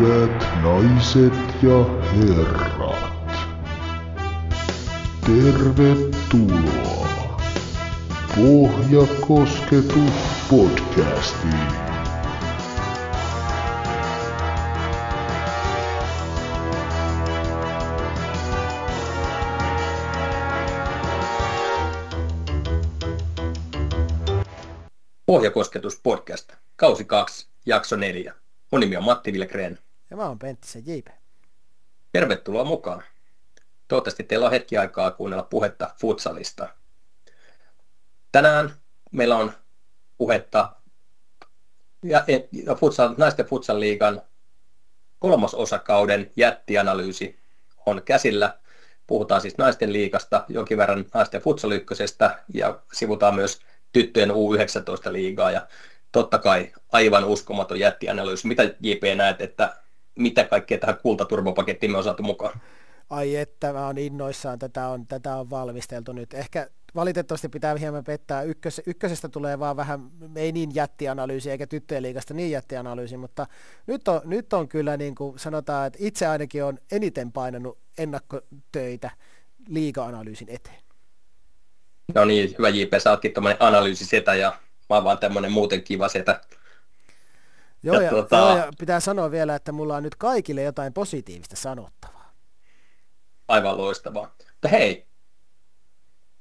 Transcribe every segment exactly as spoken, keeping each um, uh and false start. Hyvät naiset ja herrat, tervetuloa Pohjakosketus-podcastiin. Pohjakosketus-podcast, kausi kaksi, jakso neljä. Mun nimi on Matti Vilgren. Ja mä oon Penttisen J P. Tervetuloa mukaan. Toivottavasti teillä on hetki aikaa kuunnella puhetta futsalista. Tänään meillä on puhetta ja, ja futsal, naisten futsalliigan kolmososakauden jättianalyysi on käsillä. Puhutaan siis naisten liigasta, jonkin verran naisten futsal-ykkösestä ja sivutaan myös tyttöjen U yhdeksäntoista liigaa ja totta kai aivan uskomaton jättianalyysi. Mitä J P näet, että mitä kaikkea tähän kultaturvopakettiin me on saatu mukaan? Ai että, mä oon innoissaan. Tätä on, tätä on valmisteltu nyt. Ehkä valitettavasti pitää hieman pettää. Ykkös, ykkösestä tulee vaan vähän, ei niin jättianalyysi eikä tyttöjen liigasta niin jättianalyysi, mutta nyt on, nyt on kyllä niin kuin sanotaan, että itse ainakin on eniten painanut ennakkotöitä liiga-analyysin eteen. No niin, hyvä J P, sä ootkin tuommoinen analyysisetä ja mä oon vaan tämmöinen muuten kiva setä. Joo, ja, ja, tuota... joo, ja pitää sanoa vielä, että mulla on nyt kaikille jotain positiivista sanottavaa. Aivan loistavaa. Mutta hei,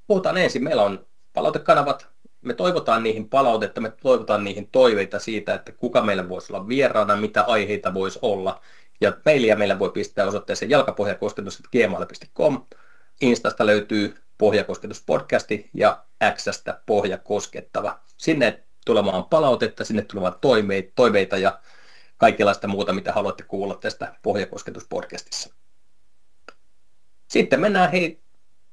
puhutaan ensin. Meillä on palautekanavat. Me toivotaan niihin palautetta, me toivotaan niihin toiveita siitä, että kuka meillä voisi olla vieraana, mitä aiheita voisi olla. Ja mailia meillä voi pistää osoitteeseen jalkapohjakosketus at gmail piste com. Instasta löytyy Pohjakosketuspodcasti ja X:stä Pohjakoskettava. Sinne tulemaan palautetta, sinne tulemaan toimeita, toiveita ja kaikenlaista muuta, mitä haluatte kuulla tästä Pohjakosketuspodcastissa. Sitten mennään hei,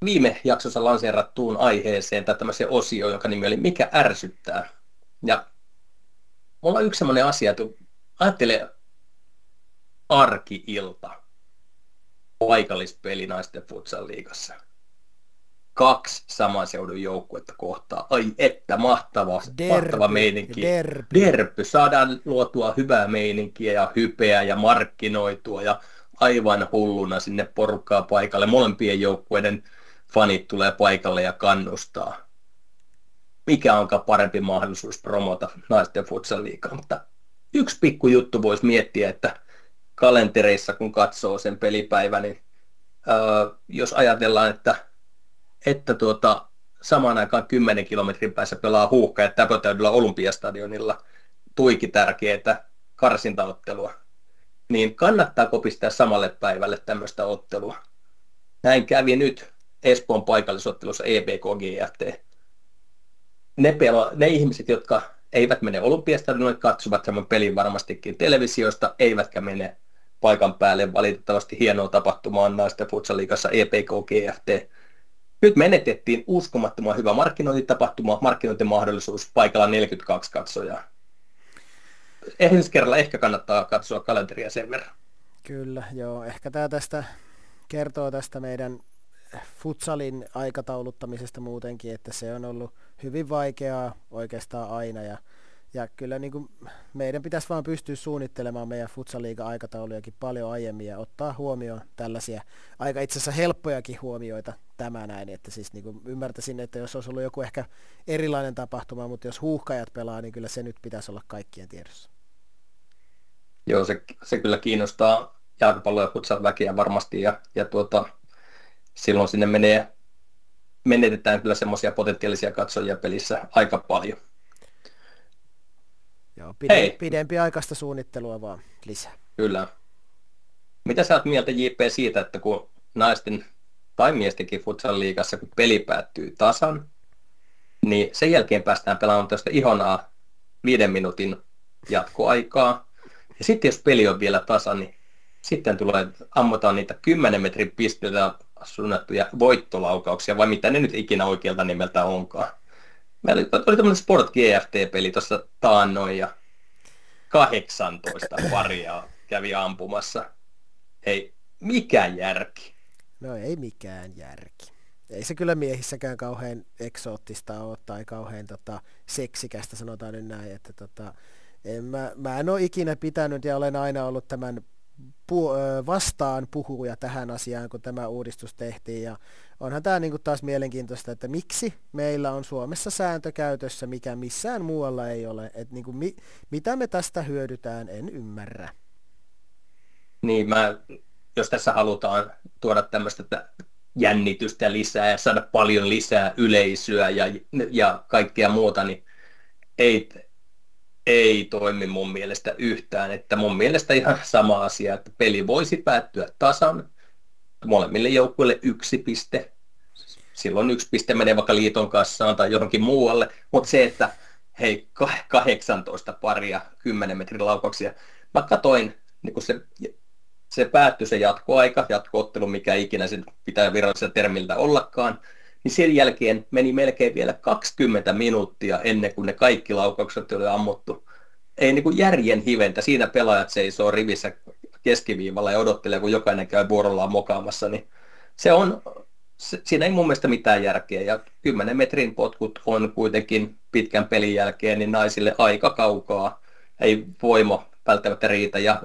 viime jaksossa lanseerattuun aiheeseen tai tämmöiseen osioon, joka nimi oli Mikä ärsyttää? Ja mulla on yksi semmoinen asia, että ajattele arki-ilta paikallispeli naisten futsal-liigassa. Kaksi saman seudun joukkuetta kohtaa. Ai että, mahtava, derby, mahtava meininki. Derby. derby. Saadaan luotua hyvää meininkiä ja hypeä ja markkinoitua ja aivan hulluna sinne porukkaa paikalle. Molempien joukkueiden fanit tulee paikalle ja kannustaa. Mikä onkaan parempi mahdollisuus promota naisten futsal-liigaa. Mutta yksi pikku juttu voisi miettiä, että kalentereissa kun katsoo sen pelipäivän, niin äh, jos ajatellaan, että että tuota, samaan aikaan kymmenen kilometrin päässä pelaa Huuhkajat Täpötäydellä Olympiastadionilla tuiki tärkeää karsintaottelua, niin kannattaako pistää samalle päivälle tämmöistä ottelua? Näin kävi nyt Espoon paikallisottelussa E B K G F T. Ne, pela- ne ihmiset, jotka eivät mene Olympiastadionille, katsovat tämän pelin varmastikin televisiosta, eivätkä mene paikan päälle valitettavasti hienoa tapahtumaan naisten futsal-liigassa E B K G F T. Nyt menetettiin uskomattoman hyvä markkinointitapahtuma, markkinointimahdollisuus, paikalla neljäkymmentäkaksi katsojaa. Ensi kerralla ehkä kannattaa katsoa kalenteria sen verran. Kyllä, joo. Ehkä tämä tästä kertoo tästä meidän futsalin aikatauluttamisesta muutenkin, että se on ollut hyvin vaikeaa oikeastaan aina. Ja, ja kyllä niin kuin meidän pitäisi vaan pystyä suunnittelemaan meidän futsaliiga-aikataulujakin paljon aiemmin ja ottaa huomioon tällaisia aika itse asiassa helppojakin huomioita. Tämä näin, että siis niin kuin ymmärtäisin, että jos olisi ollut joku ehkä erilainen tapahtuma, mutta jos Huuhkajat pelaa, niin kyllä se nyt pitäisi olla kaikkien tiedossa. Joo, se, se kyllä kiinnostaa jalkapallo- ja futsalväkeä varmasti, ja, ja tuota, silloin sinne menee, menetetään kyllä semmoisia potentiaalisia katsojia pelissä aika paljon. Joo, pide, pidempi aikaista suunnittelua vaan lisää. Kyllä. Mitä sä oot mieltä, J P, siitä, että kun naisten tai miestenkin futsal-liigassa, kun peli päättyy tasan, niin sen jälkeen päästään pelaamaan tästä ihanaa viiden minuutin jatkoaikaa. Ja sitten jos peli on vielä tasan, niin sitten tulee, ammutaan niitä kymmenen metrin pisteitä suunnattuja voittolaukauksia, vai mitä ne nyt ikinä oikealta nimeltä onkaan. Meillä oli, oli tämmöinen Sport G F T-peli tuossa taannoin, ja kahdeksantoista paria kävi ampumassa. Hei, mikä järki? No ei mikään järki. Ei se kyllä miehissäkään kauhean eksoottista ole tai kauhean tota, seksikästä, sanotaan nyt näin. Että, tota, en mä, mä en ole ikinä pitänyt ja olen aina ollut tämän vastaan puhuja tähän asiaan, kun tämä uudistus tehtiin. Ja onhan tämä niin kuin taas mielenkiintoista, että miksi meillä on Suomessa sääntö käytössä, mikä missään muualla ei ole. Et niin kuin mi- mitä me tästä hyödytään, en ymmärrä. Niin, mä, jos tässä halutaan tuoda tämmöistä jännitystä lisää ja saada paljon lisää yleisöä ja, ja kaikkea muuta, niin ei... Ei toimi mun mielestä yhtään, että mun mielestä ihan sama asia, että peli voisi päättyä tasan, molemmille joukkueille yksi piste, silloin yksi piste menee vaikka liiton kassaan tai johonkin muualle, mutta se, että hei, kahdeksantoista paria, kymmenen metrin laukauksia, mä katoin, niin kun se, se päättyi se jatkoaika, jatkoottelu, mikä ikinä sen pitää virallisella termillä ollakaan, niin sen jälkeen meni melkein vielä kaksikymmentä minuuttia ennen kuin ne kaikki laukaukset oli ammuttu. Ei niin kuin järjen hiventä, siinä pelaajat seisoo rivissä keskiviivalla ja odottelee, kun jokainen käy vuorollaan mokaamassa. Niin se on, se, siinä ei mun mielestä mitään järkeä, ja kymmenen metrin potkut on kuitenkin pitkän pelin jälkeen niin naisille aika kaukaa. Ei voimo välttämättä riitä, ja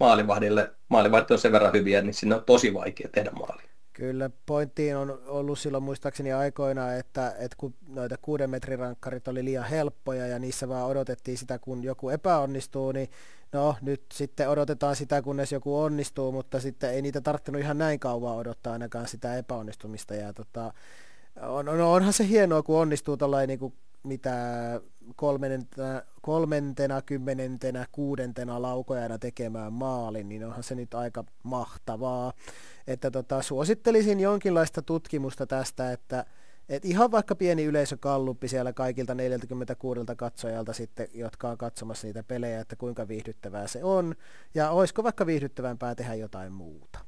maalivahdille, maalivahdit on sen verran hyviä, niin sinne on tosi vaikea tehdä maalia. Kyllä, pointtiin on ollut silloin muistaakseni aikoina, että, että kun noita kuuden metrin rankkarit oli liian helppoja ja niissä vaan odotettiin sitä, kun joku epäonnistuu, niin no nyt sitten odotetaan sitä, kunnes joku onnistuu, mutta sitten ei niitä tarvinnut ihan näin kauan odottaa ainakaan sitä epäonnistumista. Ja tota, on, no onhan se hienoa, kun onnistuu tällainen niin kuin mitä kolmentena, kolmentena, kymmenentenä, kuudentena laukojana tekemään maalin, niin onhan se nyt aika mahtavaa. Että tota, suosittelisin jonkinlaista tutkimusta tästä, että et ihan vaikka pieni yleisökalluppi siellä kaikilta neljäkymmentäkuusi katsojalta sitten, jotka on katsomassa niitä pelejä, että kuinka viihdyttävää se on, ja olisiko vaikka viihdyttävämpää tehdä jotain muuta?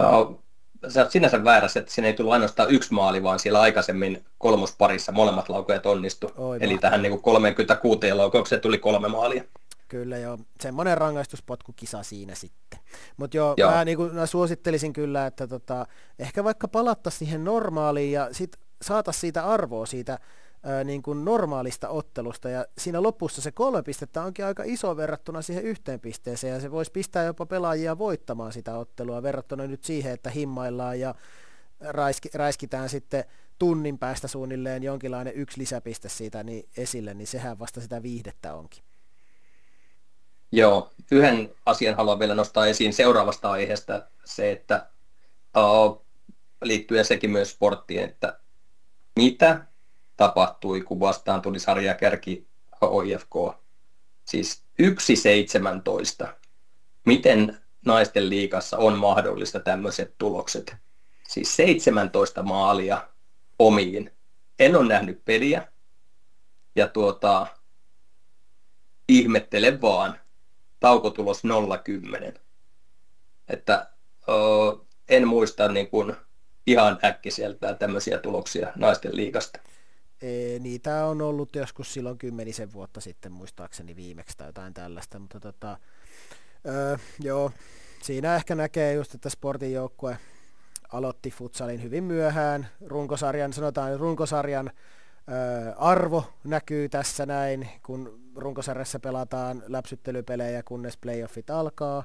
Oh. Sä oot sinänsä väärässä, että siinä ei tullut ainoastaan yksi maali, vaan siellä aikaisemmin kolmosparissa molemmat laukojat onnistu. Oi, eli tähän niin kuin kolmekymmentäkuusi laukaukseen tuli kolme maalia. Kyllä joo, semmoinen rangaistuspotkukisa siinä sitten. Mutta joo, joo. Mä, niin kuin, mä suosittelisin kyllä, että tota, ehkä vaikka palattaisiin siihen normaaliin ja sitten saataisiin siitä arvoa siitä ää, niin kuin normaalista ottelusta. Ja siinä lopussa se kolme pistettä onkin aika iso verrattuna siihen yhteen pisteeseen, ja se voisi pistää jopa pelaajia voittamaan sitä ottelua verrattuna nyt siihen, että himmaillaan ja räiski, räiskitään sitten tunnin päästä suunnilleen jonkinlainen yksi lisäpiste siitä niin esille, niin sehän vasta sitä viihdettä onkin. Joo, yhden asian haluan vielä nostaa esiin seuraavasta aiheesta, se, että uh, liittyy sekin myös sporttiin, että mitä tapahtui, kun vastaan tuli sarjakärki O I F K, siis yksi seitsemäntoista. Miten naisten liigassa on mahdollista tämmöiset tulokset? Siis seitsemäntoista maalia omiin. En ole nähnyt peliä, ja tuota, ihmettele vaan. Taukotulos nolla kymmenen. Että ö, en muista niin kuin ihan äkkiseltään tämmöisiä tuloksia naisten liigasta. E, niitä on ollut joskus silloin kymmenisen vuotta sitten muistaakseni viimeksi tai jotain tällaista, mutta tota, ö, joo, siinä ehkä näkee just, että sportin joukkue aloitti futsalin hyvin myöhään, runkosarjan, sanotaan runkosarjan arvo näkyy tässä näin, kun runkosarjassa pelataan läpsyttelypelejä, kunnes playoffit alkaa.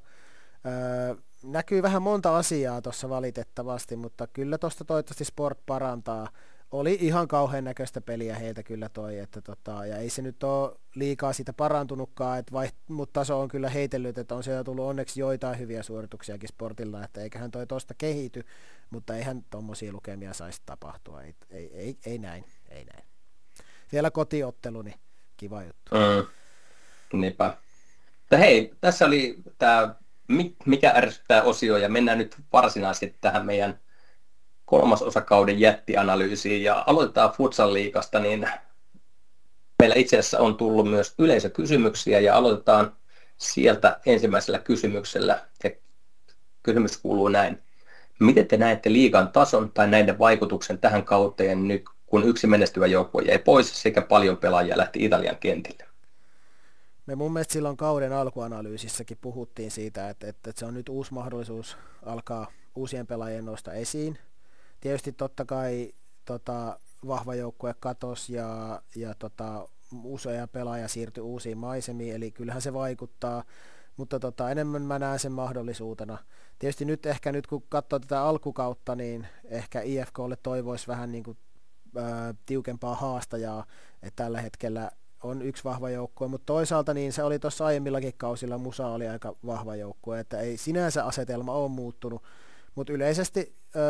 Näkyy vähän monta asiaa tuossa valitettavasti, mutta kyllä tuosta toivottavasti Sport parantaa. Oli ihan kauhean näköistä peliä heiltä kyllä toi, että tota, ja ei se nyt ole liikaa siitä parantunutkaan, että vaiht- mutta taso on kyllä heitellyt, että on sieltä tullut onneksi joitain hyviä suorituksiakin Sportilla, että eiköhän toi tuosta kehity, mutta eihän tuommoisia lukemia saisi tapahtua, ei, ei, ei, ei näin, ei näin. Vielä kotiottelu, niin kiva juttu. Mm. Niinpä. Mutta hei, tässä oli tämä Mikä ärsyttää -osio, ja mennään nyt varsinaisesti tähän meidän kolmas osakauden jättianalyysiin, ja aloitetaan futsal-liigasta, niin meillä itse asiassa on tullut myös yleisökysymyksiä, ja aloitetaan sieltä ensimmäisellä kysymyksellä, ja kysymys kuuluu näin. Miten te näette liigan tason tai näiden vaikutuksen tähän kauteen nyt, kun yksi menestyvä joukkue jäi pois sekä paljon pelaajia lähti Italian kentille? Me mun mielestä silloin kauden alkuanalyysissäkin puhuttiin siitä, että, että se on nyt uusi mahdollisuus alkaa uusien pelaajien nousta esiin. Tietysti totta kai tota, vahva joukkue katosi ja, ja tota, usea pelaaja siirtyi uusiin maisemiin, eli kyllähän se vaikuttaa. mutta tota, enemmän mä näen sen mahdollisuutena. Tietysti nyt ehkä nyt kun katsoo tätä alkukautta, niin ehkä I F K:lle toivoisi vähän niin kuin, ää, tiukempaa haastajaa, että tällä hetkellä on yksi vahva joukkue, mutta toisaalta niin se oli tuossa aiemmillakin kausilla, Musa oli aika vahva joukkue, että ei sinänsä asetelma ole muuttunut, mutta yleisesti ää,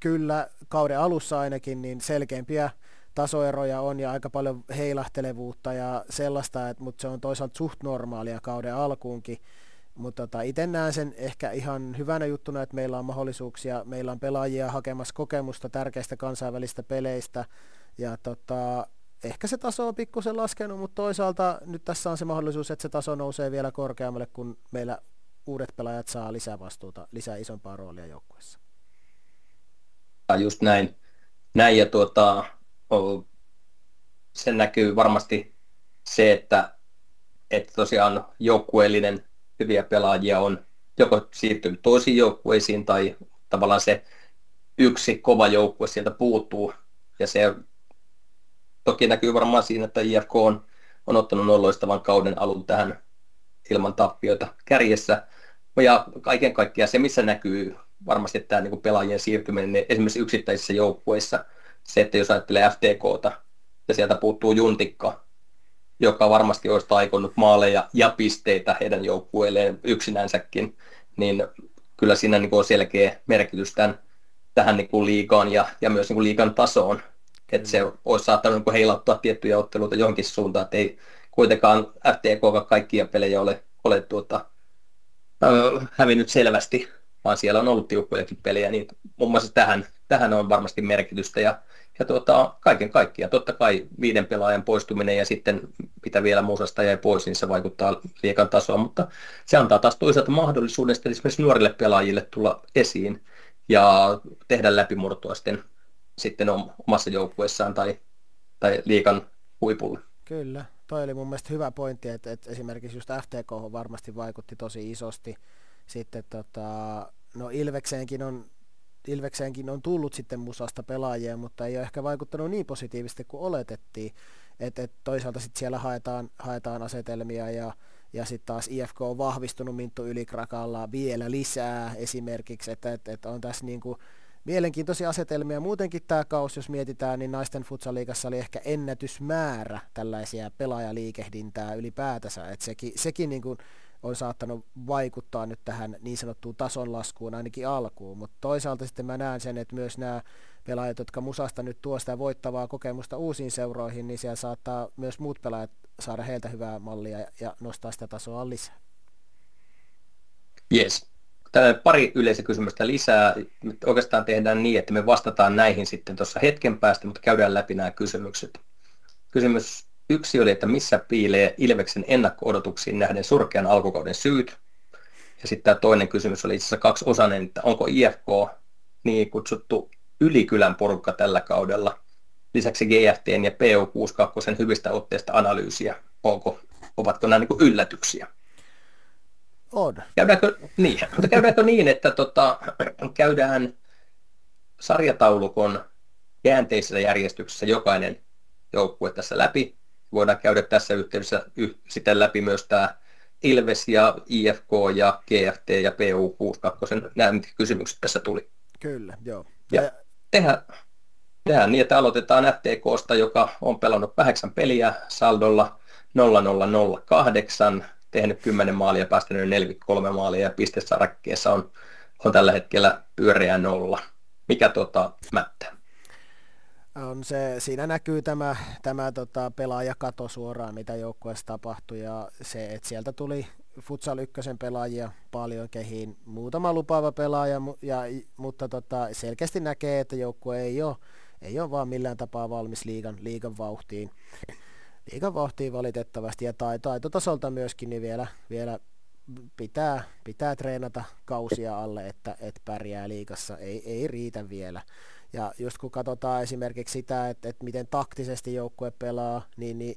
kyllä kauden alussa ainakin niin selkeämpiä tasoeroja on ja aika paljon heilahtelevuutta ja sellaista, että, mutta se on toisaalta suht normaalia kauden alkuunkin. Mutta tota, itse näen sen ehkä ihan hyvänä juttuna, että meillä on mahdollisuuksia, meillä on pelaajia hakemassa kokemusta tärkeistä kansainvälistä peleistä ja tota, ehkä se taso on pikkusen laskenut, mutta toisaalta nyt tässä on se mahdollisuus, että se taso nousee vielä korkeammalle, kun meillä uudet pelaajat saa lisää vastuuta, lisää isompaa roolia joukkueessa. Just näin. näin ja tuota, sen näkyy varmasti se, että, että tosiaan joukkueellinen hyviä pelaajia on joko siirtynyt toisiin joukkueisiin tai tavallaan se yksi kova joukkue sieltä puuttuu. Ja se toki näkyy varmaan siinä, että I F K on, on ottanut nolloistavan kauden alun tähän ilman tappioita kärjessä. Ja kaiken kaikkiaan se, missä näkyy varmasti tämä niin kuin pelaajien siirtyminen, niin esimerkiksi yksittäisissä joukkueissa, se, että jos ajattelee F T K:ta ja sieltä puuttuu Juntikka, joka varmasti olisi taikonut maaleja ja pisteitä heidän joukkueelleen yksinänsäkin, niin kyllä siinä niin kuin on selkeä merkitys tämän, tähän niin kuin liigaan ja, ja myös niin kuin liigan tasoon. Että se olisi saattanut niin kuin heilauttaa tiettyjä otteluita johonkin suuntaan, että ei kuitenkaan F T K kaikkia pelejä ole, ole tuota, äh, hävinnyt selvästi, vaan siellä on ollut tiukkojakin pelejä, niin muun muassa tähän, tähän on varmasti merkitystä. Ja, ja tuota, kaiken kaikkiaan, totta kai viiden pelaajan poistuminen ja sitten mitä vielä Musasta jäi pois, niin se vaikuttaa liigan tasoon, mutta se antaa taas toisaalta mahdollisuuden esimerkiksi nuorille pelaajille tulla esiin ja tehdä läpimurtoa sitten, sitten omassa joukkueessaan tai, tai liigan huipulle. Kyllä, toi oli mun mielestä hyvä pointti, että, että esimerkiksi just F T K varmasti vaikutti tosi isosti. Sitten tota, no Ilvekseenkin on, Ilvekseenkin on tullut sitten Musasta pelaajia, mutta ei ole ehkä vaikuttanut niin positiivisesti kuin oletettiin. Et, et toisaalta sitten siellä haetaan, haetaan asetelmia ja, ja sitten taas I F K on vahvistunut Minttu Ylikrakalla vielä lisää esimerkiksi, että et, et on tässä niinku mielenkiintoisia asetelmia. Muutenkin tämä kausi, jos mietitään, niin naisten futsaliigassa oli ehkä ennätysmäärä tällaisia pelaajaliikehdintää ylipäätänsä, että sekin, sekin niin kuin on saattanut vaikuttaa nyt tähän niin sanottuun tasonlaskuun ainakin alkuun, mutta toisaalta sitten mä näen sen, että myös nämä pelaajat, jotka Musasta nyt tuo sitä voittavaa kokemusta uusiin seuroihin, niin siellä saattaa myös muut pelaajat saada heiltä hyvää mallia ja nostaa sitä tasoa lisää. Yes. Täällä pari yleisökysymystä lisää. Me oikeastaan tehdään niin, että me vastataan näihin sitten tuossa hetken päästä, mutta käydään läpi nämä kysymykset. Kysymys yksi oli, että missä piilee Ilveksen ennakko-odotuksiin nähden surkean alkukauden syyt. Ja sitten tämä toinen kysymys oli itse asiassa kaksiosainen, että onko I F K niin kutsuttu ylikylän porukka tällä kaudella. Lisäksi G F T:n ja P U kuusikymmentäkaksi hyvistä otteista analyysiä. Onko, ovatko nämä niin kuin yllätyksiä? On. Käydäänkö niin, mutta käydäänkö niin että tota, käydään sarjataulukon käänteisessä järjestyksessä jokainen joukkue tässä läpi. Voidaan käydä tässä yhteydessä sitä läpi myös tämä Ilves ja I F K ja G F T ja P U kuusikymmentäkaksi. Nämä mitkä kysymykset tässä tuli. Kyllä, joo. Ja ja tehdään, tehdään niin, että aloitetaan F T K:sta, joka on pelannut kahdeksan peliä saldolla nolla nolla nolla kahdeksan, tehnyt kymmenen maalia, päästänyt neljäkymmentäkolme maalia ja pistesarakkeessa on, on tällä hetkellä pyöreä nolla. Mikä tuota mättää? On se, siinä näkyy tämä, tämä tota, pelaajakato suoraan, mitä joukkueessa tapahtui, ja se, että sieltä tuli Futsal ykkösen pelaajia paljon kehiin, muutama lupaava pelaaja, ja, mutta tota, selkeästi näkee, että joukkue ei ole, ei ole vaan millään tapaa valmis liigan, liigan vauhtiin. Liigan vauhtiin valitettavasti, ja taitotasolta myöskin niin vielä, vielä pitää, pitää treenata kausia alle, että et pärjää liigassa, ei, ei riitä vielä. Ja just kun katsotaan esimerkiksi sitä, että, että miten taktisesti joukkue pelaa, niin, niin,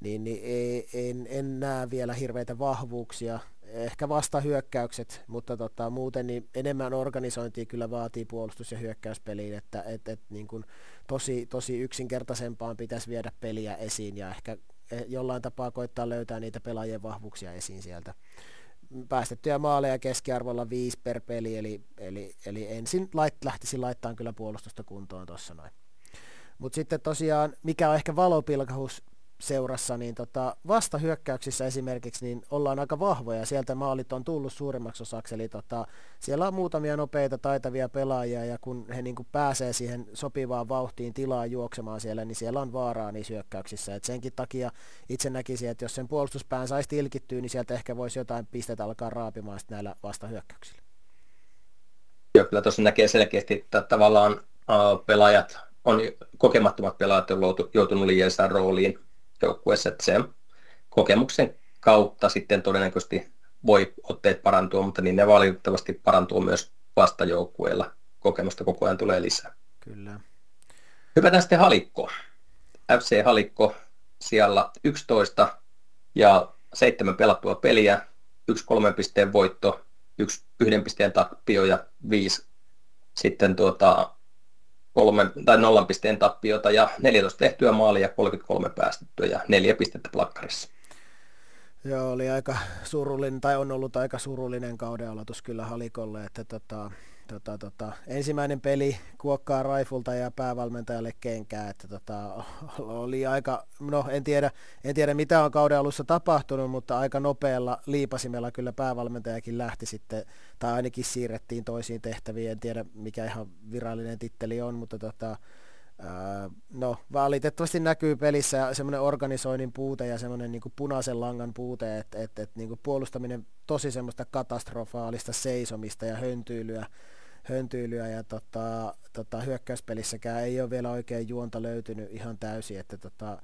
niin, niin ei, en, en näe vielä hirveitä vahvuuksia. Ehkä vasta hyökkäykset, mutta tota, muuten niin enemmän organisointia kyllä vaatii puolustus- ja hyökkäyspeliin, että et, et, niin kun tosi, tosi yksinkertaisempaan pitäisi viedä peliä esiin ja ehkä jollain tapaa koittaa löytää niitä pelaajien vahvuuksia esiin sieltä. päästettyjä maaleja keskiarvolla viisi per peli, eli, eli, eli ensin lait, lähtisin laittamaan kyllä puolustusta kuntoon tuossa noin. Mutta sitten tosiaan, mikä on ehkä valopilkahus seurassa, niin tota vastahyökkäyksissä esimerkiksi niin ollaan aika vahvoja, sieltä maalit on tullut suurimmaksi osaksi, eli tota, siellä on muutamia nopeita, taitavia pelaajia, ja kun he niin kuin pääsee siihen sopivaan vauhtiin tilaan juoksemaan siellä, niin siellä on vaaraa niissä hyökkäyksissä, et senkin takia itse näkisin, että jos sen puolustuspään saisi tilkittyä, niin sieltä ehkä voisi jotain pisteitä alkaa raapimaan sitten näillä vastahyökkäyksillä. Joo, kyllä tuossa näkee selkeästi, että tavallaan uh, pelaajat, on kokemattomat pelaajat on joutunut liian rooliin joukkueessa, että sen kokemuksen kautta sitten todennäköisesti voi otteet parantua, mutta niin ne valitettavasti parantuu myös vastajoukkueilla. Kokemusta koko ajan tulee lisää. Kyllä. Hypätään sitten halikkoon. F C Halikko siellä yksitoista ja seitsemän pelattua peliä, yksi kolmen pisteen voitto, yksi yhden pisteen tappio ja viisi sitten tuota kolme, tai nollan pisteen tappiota ja neljätoista tehtyä maalia ja kolmekymmentäkolme päästettyä ja neljä pistettä plakkarissa. Joo, oli aika surullinen, tai on ollut aika surullinen kauden aloitus kyllä Halikolle, että tota, tota, tota, ensimmäinen peli kuokkaa Raifulta ja päävalmentajalle kenkään, että tota, oli aika, no en tiedä, en tiedä mitä on kauden alussa tapahtunut, mutta aika nopealla liipasimella kyllä päävalmentajakin lähti sitten, tai ainakin siirrettiin toisiin tehtäviin, en tiedä mikä ihan virallinen titteli on, mutta tota, no, valitettavasti näkyy pelissä semmoinen organisoinnin puute ja semmoinen niin kuin punaisen langan puute, että et, et, niin kuin puolustaminen tosi semmoista katastrofaalista seisomista ja höntyilyä, höntyilyä ja tota, tota, hyökkäyspelissäkään ei ole vielä oikein juonta löytynyt ihan täysin, että tota,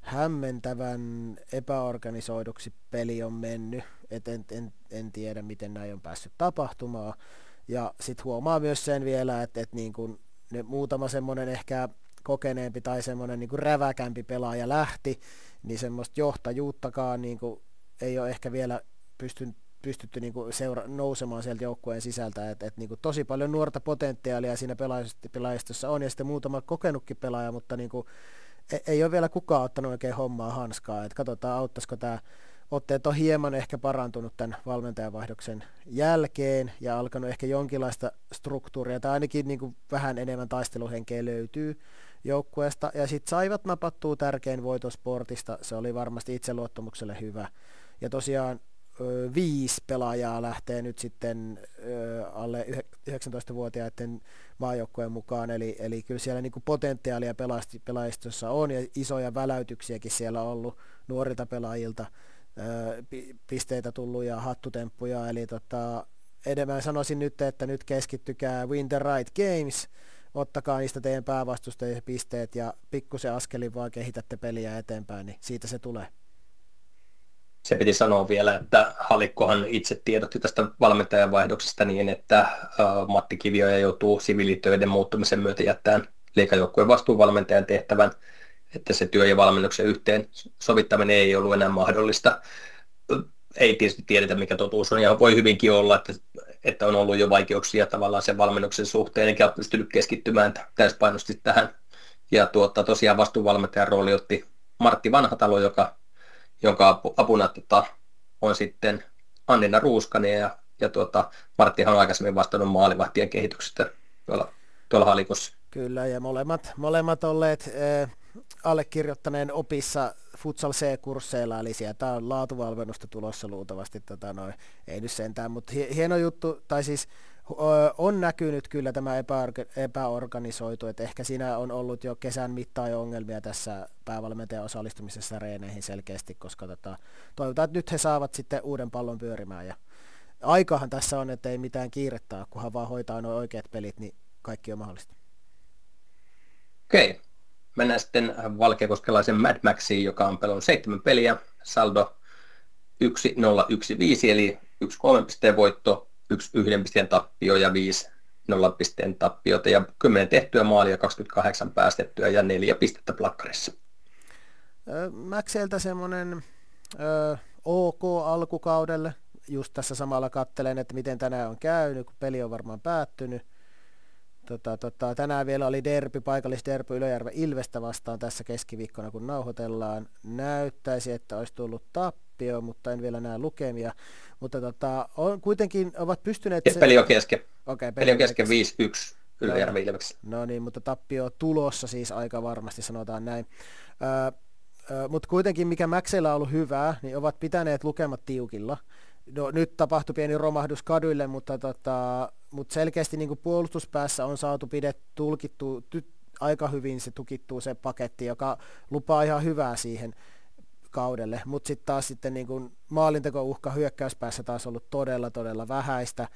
hämmentävän epäorganisoiduksi peli on mennyt, et en, en, en tiedä miten näin on päässyt tapahtumaan ja sitten huomaa myös sen vielä, että et, niin kuin ne muutama semmoinen ehkä kokeneempi tai semmoinen niin kuin räväkämpi pelaaja lähti, niin semmoista johtajuuttakaan niin kuin ei ole ehkä vielä pystyn, pystytty niin kuin seura- nousemaan sieltä joukkueen sisältä. Et, et niin kuin tosi paljon nuorta potentiaalia siinä pelaajistossa on ja sitten muutama kokenutkin pelaaja, mutta niin kuin ei ole vielä kukaan ottanut oikein hommaa hanskaa. Et katsotaan, auttaisiko tämä. Otteet on hieman ehkä parantunut tämän valmentajavaihdoksen jälkeen ja alkanut ehkä jonkinlaista struktuuria, tai ainakin niin kuin vähän enemmän taisteluhenkeä löytyy joukkueesta. Ja sitten saivat napattua tärkein voiton Sportista, se oli varmasti itseluottamukselle hyvä. Ja tosiaan ö, viisi pelaajaa lähtee nyt sitten ö, alle yhdeksäntoistavuotiaiden maajoukkueen mukaan, eli, eli kyllä siellä niin kuin potentiaalia pelaajistossa on ja isoja väläytyksiäkin siellä on ollut nuorilta pelaajilta. Pisteitä tullut ja hattutemppuja, eli tota, enemmän sanoisin nyt, että nyt keskittykää win the right games, ottakaa niistä teidän päävastustajien pisteet ja pikkusen askelin vaan kehitätte peliä eteenpäin, niin siitä se tulee. Se piti sanoa vielä, että Halikkohan itse tiedotti tästä valmentajan vaihdoksesta niin, että Matti Kivioja joutuu siviilitöiden muuttumisen myötä jättämään liikajoukkueen vastuuvalmentajan tehtävän, että se työ ja valmennuksen yhteen sovittaminen ei ollut enää mahdollista. Ei tietysti tiedetä, mikä totuus on, ja voi hyvinkin olla, että, että on ollut jo vaikeuksia tavallaan sen valmennuksen suhteen, eikä ole pystynyt keskittymään täyspainoisesti tähän. Ja tuota, tosiaan vastuuvalmentajan rooli otti Martti Vanhatalo, joka, jonka apuna tota, on sitten Annina Ruuskanen, ja, ja tuota, Marttihan on aikaisemmin vastannut maalivahtien kehityksestä tuolla, tuolla Halikossa. Kyllä, ja molemmat, molemmat olleet Ee... allekirjoittaneen opissa Futsal C-kursseilla, eli sieltä on laatuvalmennusta tulossa luultavasti, tota noin, ei nyt sentään, mutta hieno juttu, tai siis on näkynyt kyllä tämä epäorganisoitu, että ehkä siinä on ollut jo kesän mittaan ongelmia tässä päävalmentajan osallistumisessa reeneihin selkeästi, koska tota, toivotaan, että nyt he saavat sitten uuden pallon pyörimään, ja aikahan tässä on, että ei mitään kiirettä, kunhan vaan hoitaa nuo oikeat pelit, niin kaikki on mahdollista. Okei. Okay. Mennään sitten valkeakoskelaisen Mad Maxiin, joka on pelannut seitsemän peliä, saldo yksi nolla yksi viisi, eli yksi kolmen pisteen voitto, yksi yhden pisteen tappio ja viisi nollan pisteen tappiota, ja kymmenen tehtyä maalia, kaksikymmentäkahdeksan päästettyä ja neljä pistettä plakkarissa. Maxeltä semmoinen OK alkukaudelle, just tässä samalla katselen, että miten tänään on käynyt, kun peli on varmaan päättynyt. Tota, tota, tänään vielä oli derby, paikallisderby Ylöjärven Ilvestä vastaan tässä keskiviikkona, kun nauhoitellaan. Näyttäisi, että olisi tullut tappio. tappioon, mutta en vielä näe lukemia. Mutta tota, on, kuitenkin ovat pystyneet... Se... Peli on kesken. Okay, peli on kesken viisi yksi Ylöjärvi Ilveksellä. No niin, mutta tappio tulossa siis aika varmasti, sanotaan näin. Öö, öö, mutta kuitenkin, mikä Mäkseillä on ollut hyvää, niin ovat pitäneet lukemat tiukilla. No, nyt tapahtui pieni romahdus kaduille, mutta, tota, mutta selkeästi niin kuin puolustuspäässä on saatu pidet tulkittu ty, aika hyvin se tukittuu se paketti, joka lupaa ihan hyvää siihen kaudelle. Mutta sitten taas sitten niin kuin maalinteko-uhka hyökkäyspäässä taas ollut todella, todella vähäistä.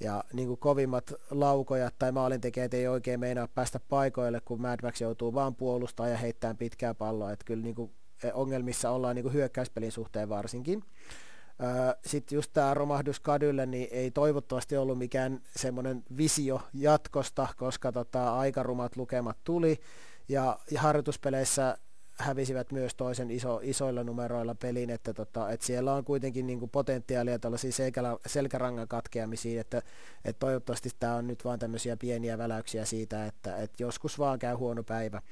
Ja niin kuin kovimmat laukojat tai maalintekijät ei oikein meinaa päästä paikoille, kun Mad Max joutuu vaan puolustamaan ja heittämään pitkää palloa. Että kyllä niin kuin ongelmissa ollaan niin kuin hyökkäyspelin suhteen varsinkin. Sitten just tämä romahdus kadulle, niin ei toivottavasti ollut mikään semmoinen visio jatkosta, koska tota, aikarumat lukemat tuli, ja, ja harjoituspeleissä hävisivät myös toisen iso, isoilla numeroilla pelin, että tota, et siellä on kuitenkin niinku potentiaalia tällaisia selkälä, selkärangan katkeamisiin, että et toivottavasti tämä on nyt vaan tämmöisiä pieniä väläyksiä siitä, että et joskus vaan käy huono päivä.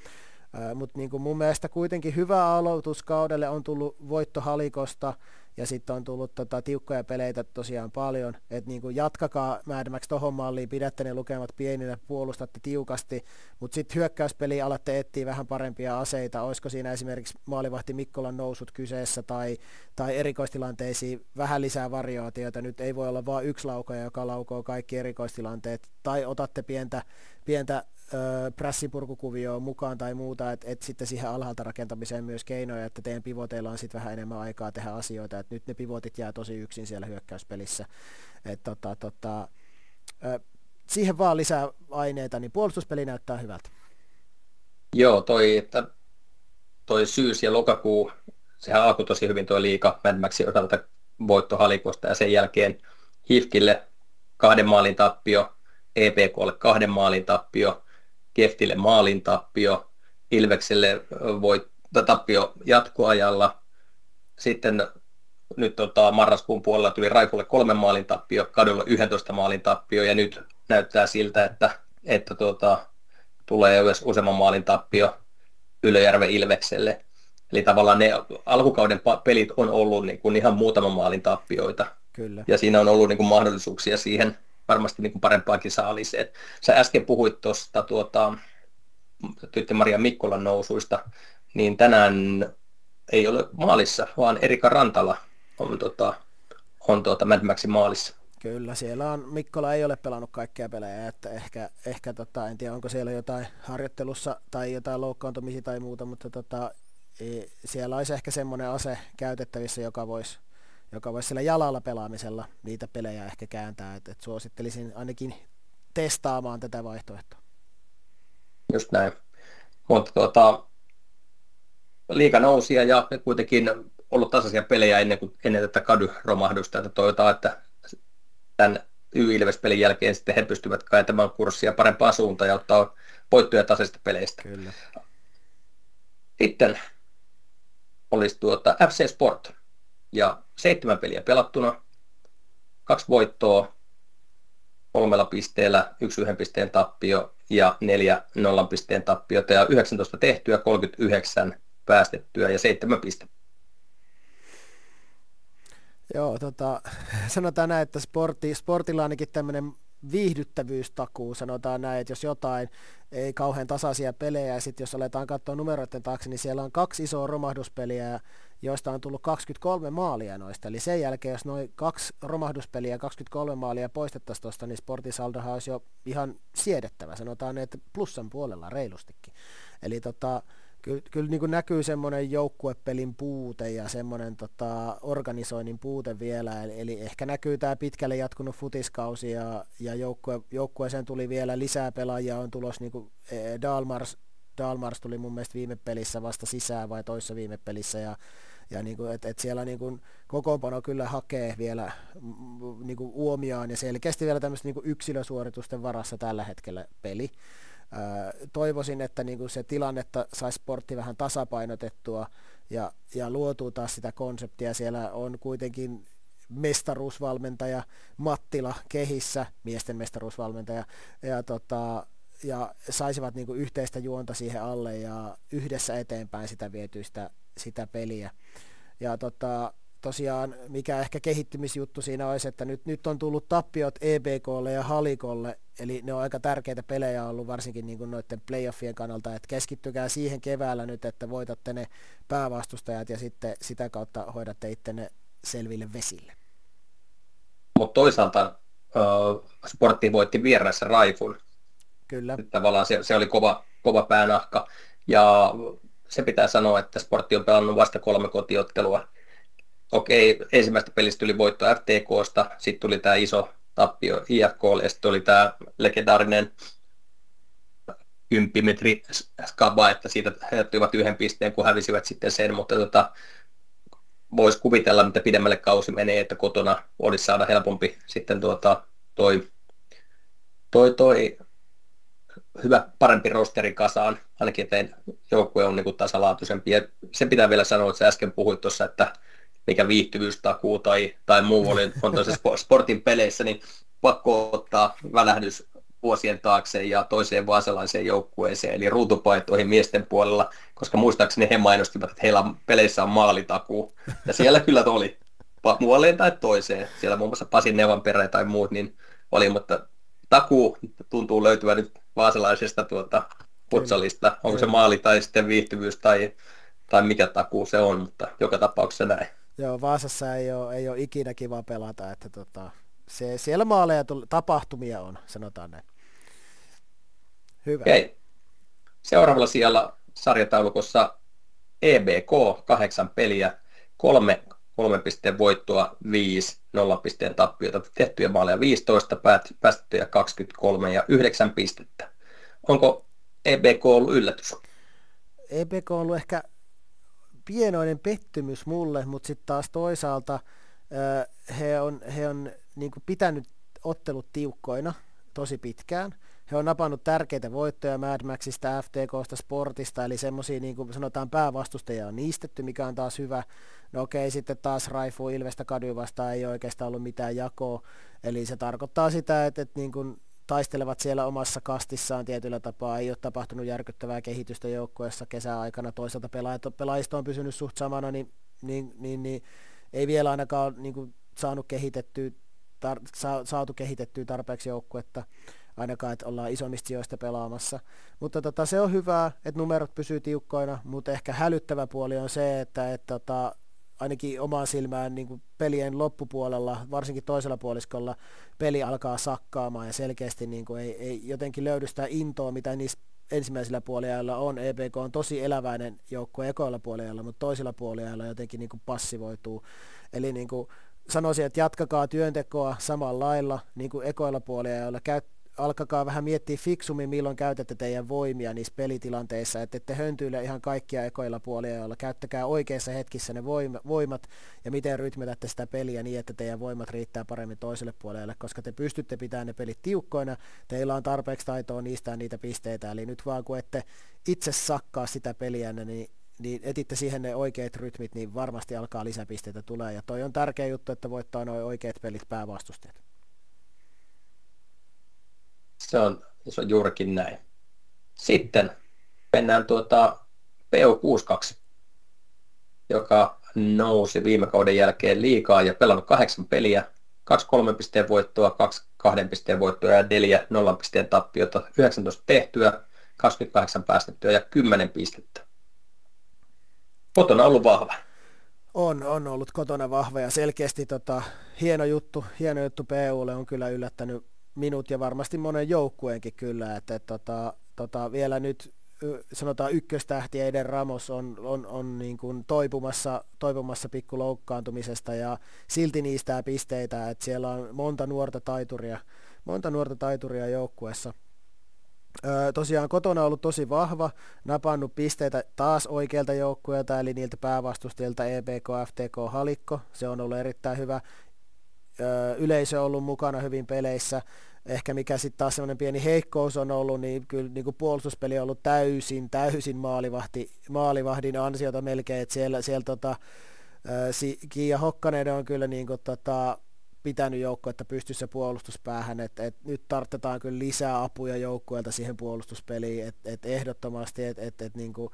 Mutta niin mun mielestä kuitenkin hyvä aloitus kaudelle on tullut voitto Halikosta, ja sitten on tullut tota, tiukkoja peleitä tosiaan paljon, että niin jatkakaa Mad Max tohon malliin, pidätte ne lukemat pieninä, puolustatte tiukasti, mutta sitten hyökkäyspeliin alatte etsiä vähän parempia aseita, olisiko siinä esimerkiksi maalivahti Mikkolan nousut kyseessä, tai, tai erikoistilanteisiin vähän lisää variaatioita, nyt ei voi olla vain yksi laukoja, joka laukoo kaikki erikoistilanteet, tai otatte pientä, pientä prässipurkukuvioon mukaan tai muuta, että et sitten siihen alhaalta rakentamiseen myös keinoja, että teidän pivoteilla on sitten vähän enemmän aikaa tehdä asioita, että nyt ne pivotit jää tosi yksin siellä hyökkäyspelissä. Et tota, tota, siihen vaan lisää aineita, niin puolustuspeli näyttää hyvältä. Joo, toi, että toi syys ja lokakuu, sehän alkoi tosi hyvin tuo liiga Mad Maxin osalta voitto Halikosta ja sen jälkeen H I F K:lle kahden maalin tappio, E P K:lle kahden maalin tappio, Keftille maalin tappio, Ilvekselle voit, tappio jatkoajalla, sitten nyt tota, marraskuun puolella tuli Raikulle kolmen maalin tappio, Kadulla yhdentoista maalin tappio, ja nyt näyttää siltä, että, että tota, tulee myös useamman maalin tappio Ylöjärven Ilvekselle. Eli tavallaan ne alkukauden pelit on ollut niin kuin ihan muutaman maalin tappioita, kyllä, ja siinä on ollut niin kuin mahdollisuuksia siihen varmasti niin kuin parempaakin saaliseen. Sä äsken puhuit tuosta tuota, tyttö Maria Mikkolan nousuista, niin tänään ei ole maalissa, vaan Erika Rantala on, tota, on tuota Mad Maxin maalissa. Kyllä, siellä on, Mikkola ei ole pelannut kaikkia pelejä, että ehkä, ehkä tota, en tiedä onko siellä jotain harjoittelussa tai jotain loukkaantumisia tai muuta, mutta tota, siellä olisi ehkä semmoinen ase käytettävissä, joka voisi joka voisi sillä jalalla pelaamisella niitä pelejä ehkä kääntää, että et suosittelisin ainakin testaamaan tätä vaihtoehtoa. Just näin. Mutta tuota, liiga nousia ja kuitenkin ollut tasaisia pelejä ennen, kuin, ennen tätä kadyromahdusta, että toivotaan, että tämän Y-Ilves-pelin jälkeen sitten he pystyvät kääntämään kurssia parempaan suuntaan ja ottaa voittoja tasaisista peleistä. Kyllä. Sitten olisi tuota F C Sport. Ja seitsemän peliä pelattuna, kaksi voittoa, kolmella pisteellä, yksi yhden pisteen tappio ja neljä nollan pisteen tappiota ja yhdeksäntoista tehtyä, kolmekymmentäyhdeksän päästettyä ja seitsemän pistettä. Joo, tota, sanotaan näin, että sporti, sportilla ainakin tämmöinen viihdyttävyystakuu, sanotaan näin, että jos jotain ei kauhean tasaisia pelejä, ja sitten jos aletaan katsoa numeroiden taakse, niin siellä on kaksi isoa romahduspeliä, joista on tullut kaksikymmentäkolme maalia noista, eli sen jälkeen, jos noin kaksi romahduspeliä ja kaksikymmentäkolme maalia poistettaisiin tuosta, niin Sportin saldohan olisi jo ihan siedettävä, sanotaan, että plussan puolella reilustikin, eli tota, Kyllä, kyllä niin kuin näkyy semmoinen joukkuepelin puute ja semmoinen tota, organisoinnin puute vielä, eli, eli ehkä näkyy tämä pitkälle jatkunut futiskausi ja, ja joukkue, joukkueeseen tuli vielä lisää pelaajia, on tulos niin kuin e, Dalmars, Dalmars tuli mun mielestä viime pelissä vasta sisään vai toissa viime pelissä, ja, ja niin kuin, et, et siellä niin kuin kokoonpano kyllä hakee vielä niin kuin uomiaan ja selkeästi vielä tämmöistä niin kuin yksilösuoritusten varassa tällä hetkellä peli. Toivoisin, että niin kuin se tilannetta saisi Sportti vähän tasapainotettua ja, ja luotua taas sitä konseptia. Siellä on kuitenkin mestaruusvalmentaja Mattila kehissä, miesten mestaruusvalmentaja, ja, tota, ja saisivat niin kuin yhteistä juonta siihen alle ja yhdessä eteenpäin sitä vietyistä sitä peliä. Ja tota, tosiaan mikä ehkä kehittymisjuttu siinä olisi, että nyt, nyt on tullut tappiot E B K:lle ja Halikolle, eli ne on aika tärkeitä pelejä ollut varsinkin niin kuin noiden playoffien kannalta, että keskittykää siihen keväällä nyt, että voitatte ne päävastustajat ja sitten sitä kautta hoidatte ittenne selville vesille. Mutta toisaalta uh, Sportti voitti vieressä Raifun. Kyllä. Tavallaan se, se oli kova, kova päänahka ja se pitää sanoa, että Sportti on pelannut vasta kolme kotiottelua. Okei, ensimmäistä pelistä tuli voitto F T K:sta, sitten tuli tämä iso tappio I F K:lle ja sitten oli tämä legendaarinen kymppimetri skaba, että siitä jättivät yhden pisteen, kun hävisivät sitten sen, mutta tota, voisi kuvitella, mitä pidemmälle kausi menee, että kotona olisi saada helpompi sitten tuota, toi, toi, toi hyvä, parempi rosteri kasaan, ainakin teidän joukkue on niinku tasalaatuisempi. Ja se pitää vielä sanoa, että sä äsken puhuit tuossa, että mikä viihtyvyystakuu tai, tai muu oli on Sportin peleissä, niin pakko ottaa välähdys vuosien taakse ja toiseen vaasalaiseen joukkueeseen, eli ruutupaitoihin miesten puolella, koska muistaakseni he mainostivat, että heillä peleissä on maalitakuu. Ja siellä kyllä oli muualleen tai toiseen. Siellä muun muassa Pasi Nevanperä tai muut niin oli, mutta takuu tuntuu löytyvän nyt vaasalaisesta tuota futsalista. Onko se maali tai sitten viihtyvyys tai, tai mikä takuu se on, mutta joka tapauksessa näin. Joo, Vaasassa ei ole, ei ole ikinä kiva pelata, että tota, se, siellä maaleja tuli, tapahtumia on, sanotaan näin. Hyvä. Okei. Seuraavalla sijalla sarjataulukossa E B K, kahdeksan peliä, kolme, kolme pisteen voittoa, viisi, nolla pisteen tappioita, tehtyjä maaleja viisitoista, päästettyjä kaksikymmentäkolme ja yhdeksän pistettä. Onko E B K ollut yllätys? E B K on ollut ehkä pienoinen pettymys mulle, mutta sitten taas toisaalta he on, he on niin kuin pitänyt ottelut tiukkoina tosi pitkään. He on napannut tärkeitä voittoja Mad Maxista, F T K:sta, Sportista, eli semmoisia niin kuin sanotaan päävastustajia on niistetty, mikä on taas hyvä. No okei, sitten taas Raifu Ilvestä Kadu vastaan ei oikeastaan ollut mitään jakoa, eli se tarkoittaa sitä, että, että niin kuin taistelevat siellä omassa kastissaan tietyllä tapaa, ei ole tapahtunut järkyttävää kehitystä joukkueessa kesäaikana, toisaalta pelaajisto on pysynyt suht samana, niin, niin, niin, niin ei vielä ainakaan niin kuin saanut kehitettyä, tar, sa, saatu kehitettyä tarpeeksi joukkuetta, ainakaan että ollaan isommista sijoista pelaamassa. Mutta tota, se on hyvää, että numerot pysyy tiukkoina, mutta ehkä hälyttävä puoli on se, että et, tota, ainakin omaan silmään niin kuin pelien loppupuolella, varsinkin toisella puoliskolla, peli alkaa sakkaamaan ja selkeästi niin kuin ei, ei jotenkin löydy sitä intoa, mitä niissä ensimmäisillä puoliajalla on. E B K on tosi eläväinen joukkue ekoilla puoliajalla, mutta toisilla puoliajalla jotenkin niin kuin passivoituu. Eli niin kuin sanoisin, että jatkakaa työntekoa samalla lailla niin kuin ekoilla puoliajalla. Käyt, alkakaa vähän miettiä fiksummin, milloin käytätte teidän voimia niissä pelitilanteissa, että ette höntyile ihan kaikkia ekoilla puoliajoilla. Käyttäkää oikeissa hetkissä ne voimat ja miten rytmitätte sitä peliä niin, että teidän voimat riittää paremmin toiselle puolelle, koska te pystytte pitämään ne pelit tiukkoina, teillä on tarpeeksi taitoa niistä niitä pisteitä, eli nyt vaan kun ette itse sakkaa sitä peliä, niin niin etitte siihen ne oikeat rytmit, niin varmasti alkaa lisäpisteitä tulee, ja toi on tärkeä juttu, että voittaa nuo oikeat pelit päävastusteet. Se on, se on juurikin näin. Sitten mennään tuota P O kuusikymmentäkaksi, joka nousi viime kauden jälkeen liigaa ja pelannut kahdeksan peliä, kaksi kolmen pisteen voittoa, kaksi kahden pisteen voittoa ja neljä nollan pisteen tappiota, yhdeksäntoista tehtyä, kaksikymmentäkahdeksan päästettyä ja kymmenen pistettä. Kotona on ollut vahva. On, on ollut kotona vahva ja selkeästi tota, hieno juttu, hieno juttu P U:lle on kyllä yllättänyt minut ja varmasti monen joukkueenkin kyllä, että et, tota, tota, vielä nyt sanotaan ykköstähti Eden Ramos on, on, on niin kuin toipumassa, toipumassa pikku loukkaantumisesta ja silti niistää pisteitä, että siellä on monta nuorta taituria, monta nuorta taituria joukkueessa. Öö, tosiaan kotona ollut tosi vahva, napannut pisteitä taas oikealta joukkueelta, eli niiltä päävastustajilta E B K, F T K, Halikko, se on ollut erittäin hyvä. Yleisö on ollut mukana hyvin peleissä, ehkä mikä sitten taas semmoinen pieni heikkous on ollut, niin kyllä niin kuin puolustuspeli on ollut täysin, täysin maalivahti, maalivahdin ansiota melkein, että siellä, siellä tota, si, Kiia Hokkanen on kyllä niin kuin, tota, pitänyt joukkuetta pystyssä puolustuspäähän, että et nyt tarvitaan kyllä lisää apuja joukkueelta siihen puolustuspeliin, että et ehdottomasti, että et, et, niin kuin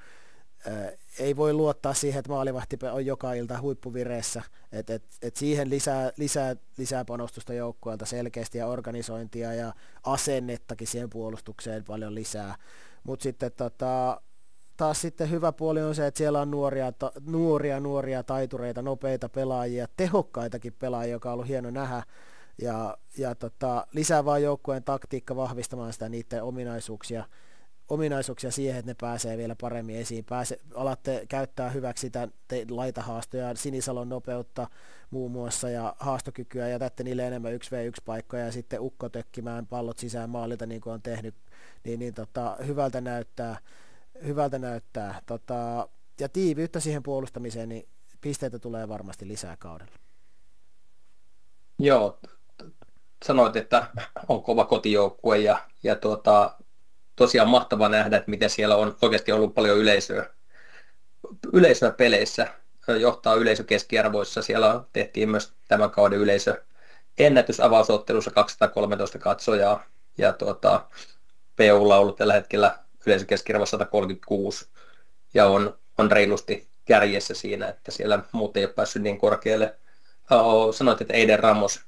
ei voi luottaa siihen, että maalivahti on joka ilta huippuvireessä. Et, et, et siihen lisää, lisää, lisää panostusta joukkueelta selkeästi ja organisointia ja asennettakin siihen puolustukseen paljon lisää. Mutta sitten tota, taas sitten hyvä puoli on se, että siellä on nuoria, ta, nuoria, nuoria taitureita, nopeita pelaajia, tehokkaitakin pelaajia, joka on ollut hieno nähdä. Ja, ja tota, lisää vaan joukkueen taktiikka vahvistamaan sitä niiden ominaisuuksia. ominaisuuksia siihen, että ne pääsee vielä paremmin esiin. Pääse, alatte käyttää hyväksi sitä te, laitahaastoja, Sinisalon nopeutta muun muassa ja haastokykyä, jätätte niille enemmän yksi vastaan yksi paikkoja ja sitten ukko tökkimään pallot sisään maalilta niin kuin on tehnyt, niin, niin tota, hyvältä näyttää. Hyvältä näyttää. Tota, ja tiiviyttä siihen puolustamiseen, niin pisteitä tulee varmasti lisää kaudella. Joo, sanoit, että on kova kotijoukkue ja, ja tuota... tosiaan mahtava nähdä, että miten siellä on oikeasti ollut paljon yleisöä, yleisöä peleissä, johtaa yleisökeskiarvoissa. Siellä tehtiin myös tämän kauden yleisö ennätysavausottelussa kaksisataakolmetoista katsojaa, ja tuota, P U:lla on ollut tällä hetkellä yleisökeskiarvo sata kolmekymmentäkuusi, ja on, on reilusti kärjessä siinä, että siellä muut ei ole päässyt niin korkealle. Sanoit, että Eiden Ramos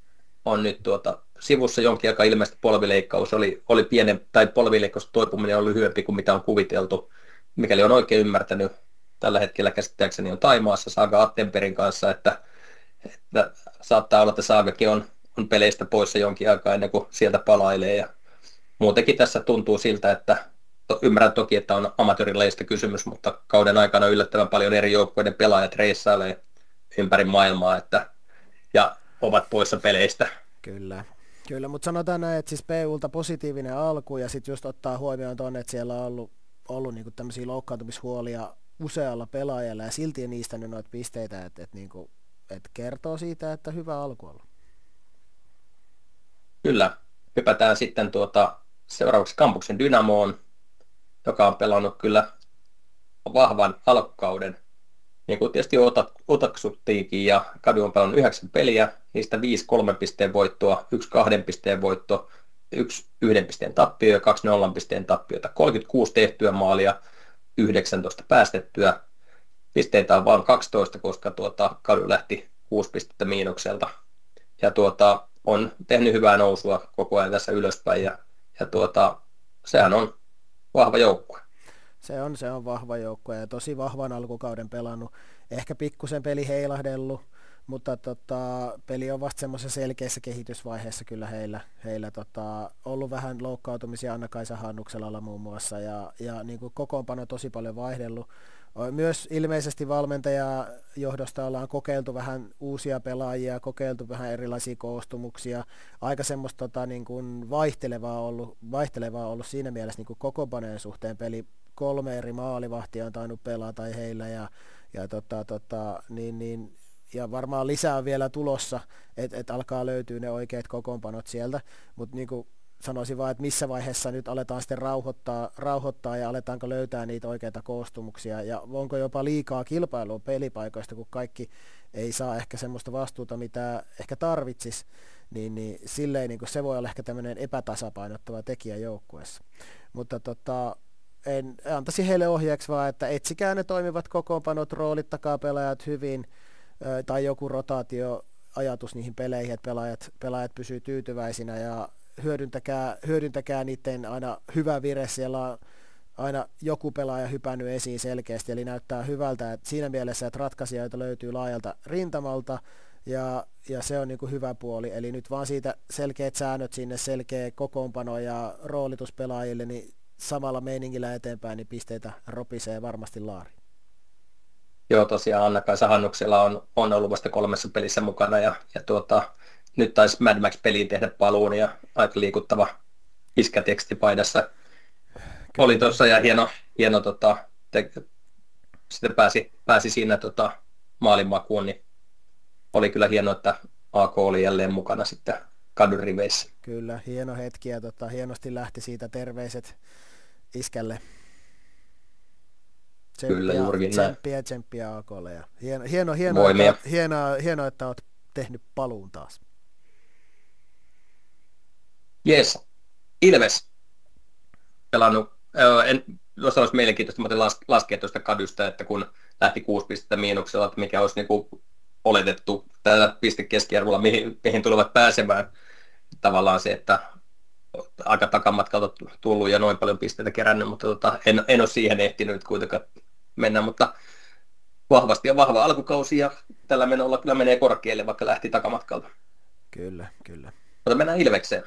on nyt tuota, sivussa jonkin aikaa, ilmeisesti polvileikkaus oli, oli pienen, tai polvileikkaus toipuminen on lyhyempi kuin mitä on kuviteltu. Mikäli on oikein ymmärtänyt, tällä hetkellä käsittääkseni on Taimaassa Saga Attenbergin kanssa, että, että saattaa olla, että Saagakin on, on peleistä poissa jonkin aikaa ennen kuin sieltä palailee. Ja muutenkin tässä tuntuu siltä, että to, ymmärrän toki, että on amatöörilajista kysymys, mutta kauden aikana yllättävän paljon eri joukkueiden pelaajat reissailee ympäri maailmaa että, ja ovat poissa peleistä. Kyllä. Kyllä, mutta sanotaan näin, että siis P U:lta positiivinen alku ja sitten just ottaa huomioon tuonne, että siellä on ollut, ollut niinku tämmöisiä loukkaantumishuolia usealla pelaajalla ja silti on niistä noita pisteitä, että et niinku, et kertoo siitä, että hyvä alku on. Kyllä, hypätään sitten tuota, seuraavaksi Kampuksen Dynamoon, joka on pelannut kyllä vahvan alkukauden. Niin kuin tietysti otaksuttiinkin, ja Kadu on pelannut yhdeksän peliä, niistä viisi kolmen pisteen voittoa, yksi kahden pisteen voitto, yksi yhden pisteen tappio ja kaksi nollan pisteen tappiota, kolmekymmentäkuusi tehtyä maalia, yhdeksäntoista päästettyä. Pisteitä on vain kaksitoista, koska tuota, Kadu lähti kuusi pistettä miinukselta. Ja tuota, on tehnyt hyvää nousua koko ajan tässä ylöspäin, ja, ja tuota, sehän on vahva joukkue. Se on, se on vahva joukkue ja tosi vahvan alkukauden pelannut. Ehkä pikkusen peli heilahdellut, mutta tota, peli on vasta semmoisessa selkeässä kehitysvaiheessa kyllä heillä. Heillä tota, ollut vähän loukkaantumisia Anna-Kaisa Hannukselalla muun muassa ja, ja niin kuin kokoonpano tosi paljon vaihdellut. Myös ilmeisesti valmentajajohdosta ollaan kokeiltu vähän uusia pelaajia, kokeiltu vähän erilaisia koostumuksia. Aika semmoista tota, niin kuin vaihtelevaa ollut, vaihtelevaa ollut siinä mielessä niin kuin kokoonpanojen suhteen peli. Kolme eri maalivahtia on tainnut pelata heillä ja, ja, tota, tota, niin, niin, ja varmaan lisää vielä tulossa, että et alkaa löytyä ne oikeat kokoonpanot sieltä, mutta niin kuin sanoisin vaan, että missä vaiheessa nyt aletaan sitten rauhoittaa, rauhoittaa ja aletaanko löytää niitä oikeita koostumuksia ja onko jopa liikaa kilpailua pelipaikoista, kun kaikki ei saa ehkä semmoista vastuuta, mitä ehkä tarvitsisi, niin, niin silleen niin kuin se voi olla ehkä tämmöinen epätasapainottava tekijä joukkueessa, mutta tota, en antaisi heille ohjeeksi vaan, että etsikää ne toimivat kokoonpanot, roolittakaa pelaajat hyvin ö, tai joku rotaatioajatus niihin peleihin, että pelaajat, pelaajat pysyy tyytyväisinä ja hyödyntäkää, hyödyntäkää niiden aina hyvä vire. Siellä on aina joku pelaaja hypännyt esiin selkeästi, eli näyttää hyvältä että siinä mielessä, että ratkaisijoita löytyy laajalta rintamalta ja, ja se on niin kuin hyvä puoli. Eli nyt vaan siitä selkeät säännöt sinne, selkeä kokoonpano ja roolitus pelaajille, niin samalla meiningillä eteenpäin, niin pisteitä ropisee varmasti laari. Joo, tosiaan Anna-Kaisa Hannuksella on, on ollut vasta kolmessa pelissä mukana, ja, ja tuota, nyt taisi Mad Max-peliin tehdä paluun, ja aika liikuttava iskäteksti paidassa. Kyllä. Oli tuossa, ja hieno, hieno tota, te, sitten pääsi, pääsi siinä tota, maalinmakuun, niin oli kyllä hieno, että A K oli jälleen mukana sitten Kadun riveissä. Kyllä, hieno hetki, ja tota, hienosti lähti siitä terveiset iskälle. Tsemppiä, kyllä, juurikin näin. Tsemppiä, tsemppiä A K:lle. Ja hieno, hieno, hieno, että, hieno, hieno, että olet tehnyt paluun taas. Jes, Ilves. Pelannut, en, tuossa olisi mielenkiintoista laskea tuosta kadusta, että kun lähti kuusi pistettä miinuksella, että mikä olisi niin kuin oletettu tällä pistekeskiarvolla, mihin, mihin tulevat pääsemään. Tavallaan se, että aika takamatkalta tullut ja noin paljon pisteitä kerännyt, mutta tota, en, en ole siihen ehtinyt kuitenkaan mennä, mutta vahvasti ja vahva alkukausi ja tällä menolla kyllä menee korkealle, vaikka lähti takamatkalta. Kyllä, kyllä. Mutta mennään Ilvekseen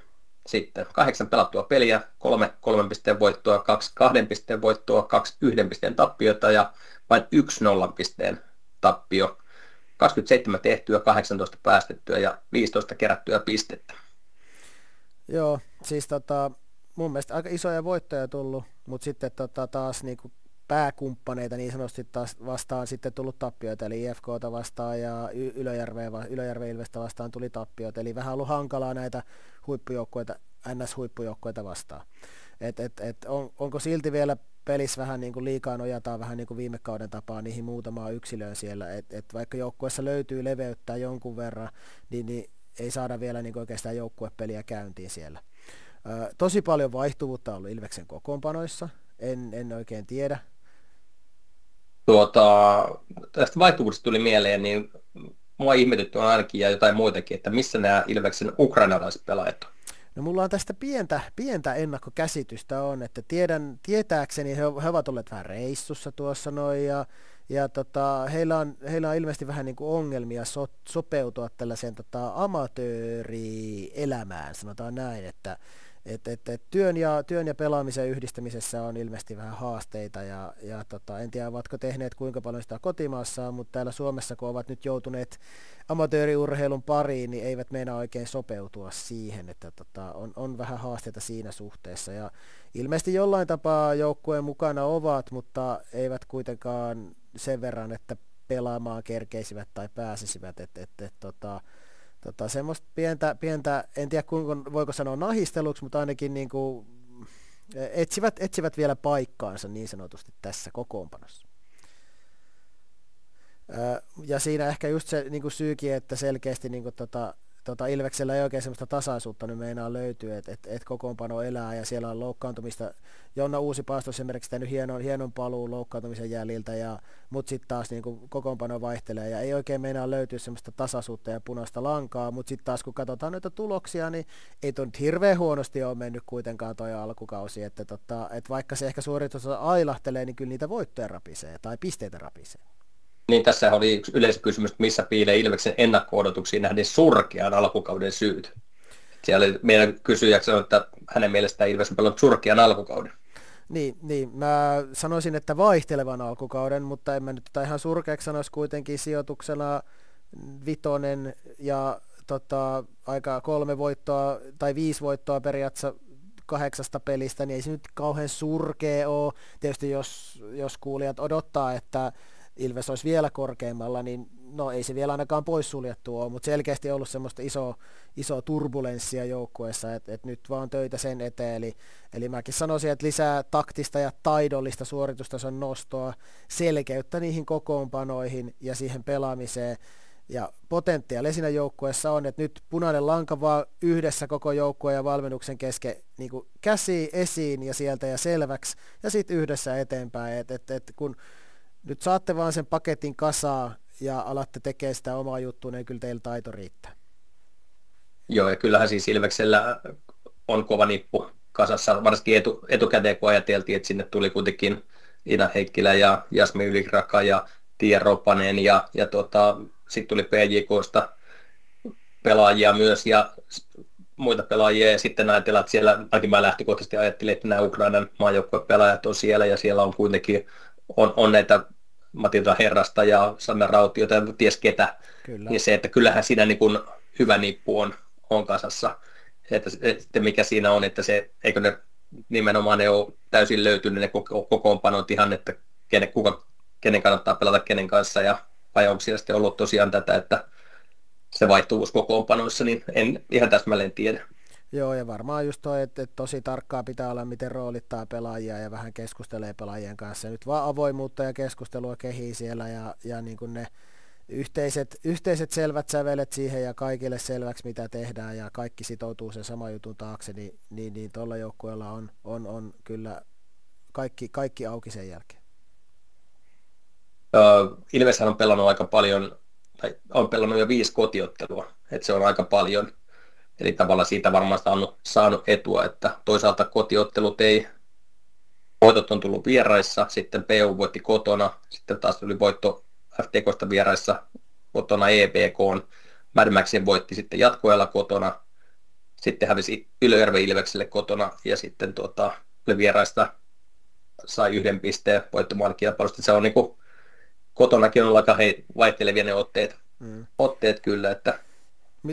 sitten. Kahdeksan pelattua peliä, kolme kolmen pisteen voittoa, kaksi kahden pisteen voittoa, kaksi yhden pisteen tappiota ja vain yksi nollan pisteen tappio. kaksikymmentäseitsemän tehtyä, kahdeksantoista päästettyä ja viisitoista kerättyä pistettä. Joo, siis tota, mun mielestä aika isoja voittoja tullut, mutta sitten tota, taas niinku pääkumppaneita niin sanotusti taas vastaan sitten tullut tappioita, eli I F K:ta vastaan ja Ylöjärven Ilvestä vastaan tuli tappioita, eli vähän ollut hankalaa näitä huippujoukkueita, N S-huippujoukkueita vastaan. Et, et, et on, onko silti vielä pelissä vähän niinku liikaa nojataan vähän niinku viime kauden tapaan niihin muutamaan yksilöön siellä, että et vaikka joukkueessa löytyy leveyttä jonkun verran, niin, niin ei saada vielä niin oikeastaan joukkuepeliä käyntiin siellä. Ö, tosi paljon vaihtuvuutta on ollut Ilveksen kokoonpanoissa, en, en oikein tiedä. Tuota, tästä vaihtuvuudesta tuli mieleen, niin mua ihmetytty on ainakin ja jotain muitakin, että missä nämä Ilveksen ukrainalaiset pelaajat on? No mulla on tästä pientä, pientä ennakkokäsitystä on, että tiedän, tietääkseni he, he ovat olleet vähän reissussa tuossa noin ja Ja tota, heillä, on, heillä on ilmeisesti vähän niin kuin ongelmia so, sopeutua tällaiseen tota, amatöörielämään, sanotaan näin, että et, et, et työn, ja, työn ja pelaamisen yhdistämisessä on ilmeisesti vähän haasteita, ja, ja tota, en tiedä ovatko tehneet kuinka paljon sitä kotimaassa, mutta täällä Suomessa kun ovat nyt joutuneet amatööriurheilun pariin, niin eivät meinaa oikein sopeutua siihen, että tota, on, on vähän haasteita siinä suhteessa, ja ilmeisesti jollain tapaa joukkueen mukana ovat, mutta eivät kuitenkaan sen verran, että pelaamaan kerkeisivät tai pääsisivät, että et, et, tota, tota, semmoista pientä, pientä, en tiedä kuinka, voiko sanoa nahisteluksi, mutta ainakin niin kuin, etsivät, etsivät vielä paikkaansa niin sanotusti tässä kokoonpanossa. Ja siinä ehkä just se niin kuin syykin, että selkeästi niin kuin, tota, Tota, Ilveksellä ei oikein semmoista tasaisuutta nyt meinaa löytyy, että et, et kokoonpano elää ja siellä on loukkaantumista. Jonna Uusipaasto esimerkiksi tehnyt hienon, hienon paluun loukkaantumisen jäljiltä, mutta sitten taas niin kokoonpano vaihtelee ja ei oikein meinaa löytyä semmoista tasaisuutta ja punaista lankaa, mutta sitten taas kun katsotaan noita tuloksia, niin ei tuon hirveän huonosti ole mennyt kuitenkaan toi alkukausi, että tota, et vaikka se ehkä suoritus ailahtelee, niin kyllä niitä voittoja rapisee tai pisteitä rapisee. Niin tässä oli yksi yleiskysymys, että missä piilee Ilveksen ennakko-odotuksiin nähden surkean alkukauden syyt. Siellä oli meidän kysyjä sanoi, että hänen mielestään Ilves on pelannut surkean alkukauden. Niin, niin, mä sanoisin, että vaihtelevan alkukauden, mutta en mä nyt ihan surkeaksi sanoisi kuitenkin sijoituksena vitonen ja tota, aika kolme voittoa tai viisi voittoa periaatteessa kahdeksasta pelistä, niin ei se nyt kauhean surkea ole. Tietysti jos, jos kuulijat odottaa, että Ilves olisi vielä korkeammalla, niin no ei se vielä ainakaan poissuljettua ole, mutta selkeästi on ollut semmoista isoa, isoa turbulenssia joukkueessa, että et nyt vaan töitä sen eteen, eli, eli mäkin sanoisin, että lisää taktista ja taidollista suoritustason nostoa, selkeyttä niihin kokoonpanoihin ja siihen pelaamiseen, ja potentiaali siinä joukkueessa on, että nyt punainen lanka vaan yhdessä koko joukkueen ja valmennuksen kesken niin kuin käsi esiin ja sieltä ja selväksi, ja sitten yhdessä eteenpäin, että et, et, kun nyt saatte vaan sen paketin kasaa ja alatte tekemään sitä omaa juttua, niin kyllä teillä taito riittää. Joo, ja kyllähän siis Ilveksellä on kova nippu kasassa, varsinkin etu, etukäteen, kun ajateltiin, että sinne tuli kuitenkin Ina Heikkilä ja Jasmi Ylikraka ja Tiia Ropanen, ja, ja tota, sitten tuli P J K:sta pelaajia myös, ja muita pelaajia, ja sitten ajatellaan, että siellä, ainakin mä lähtökohtaisesti ajattelin, että nämä Ukrainan maajoukkuepelaajat on siellä, ja siellä on kuitenkin On, on näitä Matilda Herrasta ja Sanna Rautiota ja ties ketä. Kyllä. Niin se, että kyllähän siinä niin kuin hyvä nippu on, on kasassa. Se, että, että mikä siinä on, että se, eikö ne nimenomaan ne ole täysin löytynyt ne kokoonpanot ihan, että kenen, kuka, kenen kannattaa pelata kenen kanssa. Ja, vai onko siellä sitten ollut tosiaan tätä, että se vaihtuvuus kokoonpanoissa, niin en ihan täsmälleen tiedä. Joo, ja varmaan just toi, että tosi tarkkaa pitää olla, miten roolittaa pelaajia ja vähän keskustelee pelaajien kanssa. Ja nyt vaan avoimuutta ja keskustelua kehii siellä ja, ja niin kuin ne yhteiset, yhteiset selvät sävelet siihen ja kaikille selväksi, mitä tehdään ja kaikki sitoutuu sen saman jutun taakse, niin, niin, niin tuolla joukkueella on, on, on kyllä kaikki, kaikki auki sen jälkeen. Ilveshän on pelannut aika paljon, tai on pelannut jo viisi kotiottelua, että se on aika paljon. Eli tavallaan siitä varmaan saanut, saanut etua, että toisaalta kotiottelut ei, voitot on tullut vieraissa, sitten P U voitti kotona, sitten taas tuli voitto F T K:sta vieraissa, kotona E P K:n, Mad Maxin voitti sitten jatkoajalla kotona, sitten hävisi Ylöjärven Ilvekselle kotona ja sitten tuota, vieraista sai yhden pisteen voittomaan kilpailusta. Se on niin kuin, kotonakin on aika vaihtelevia ne otteet, mm. otteet kyllä, että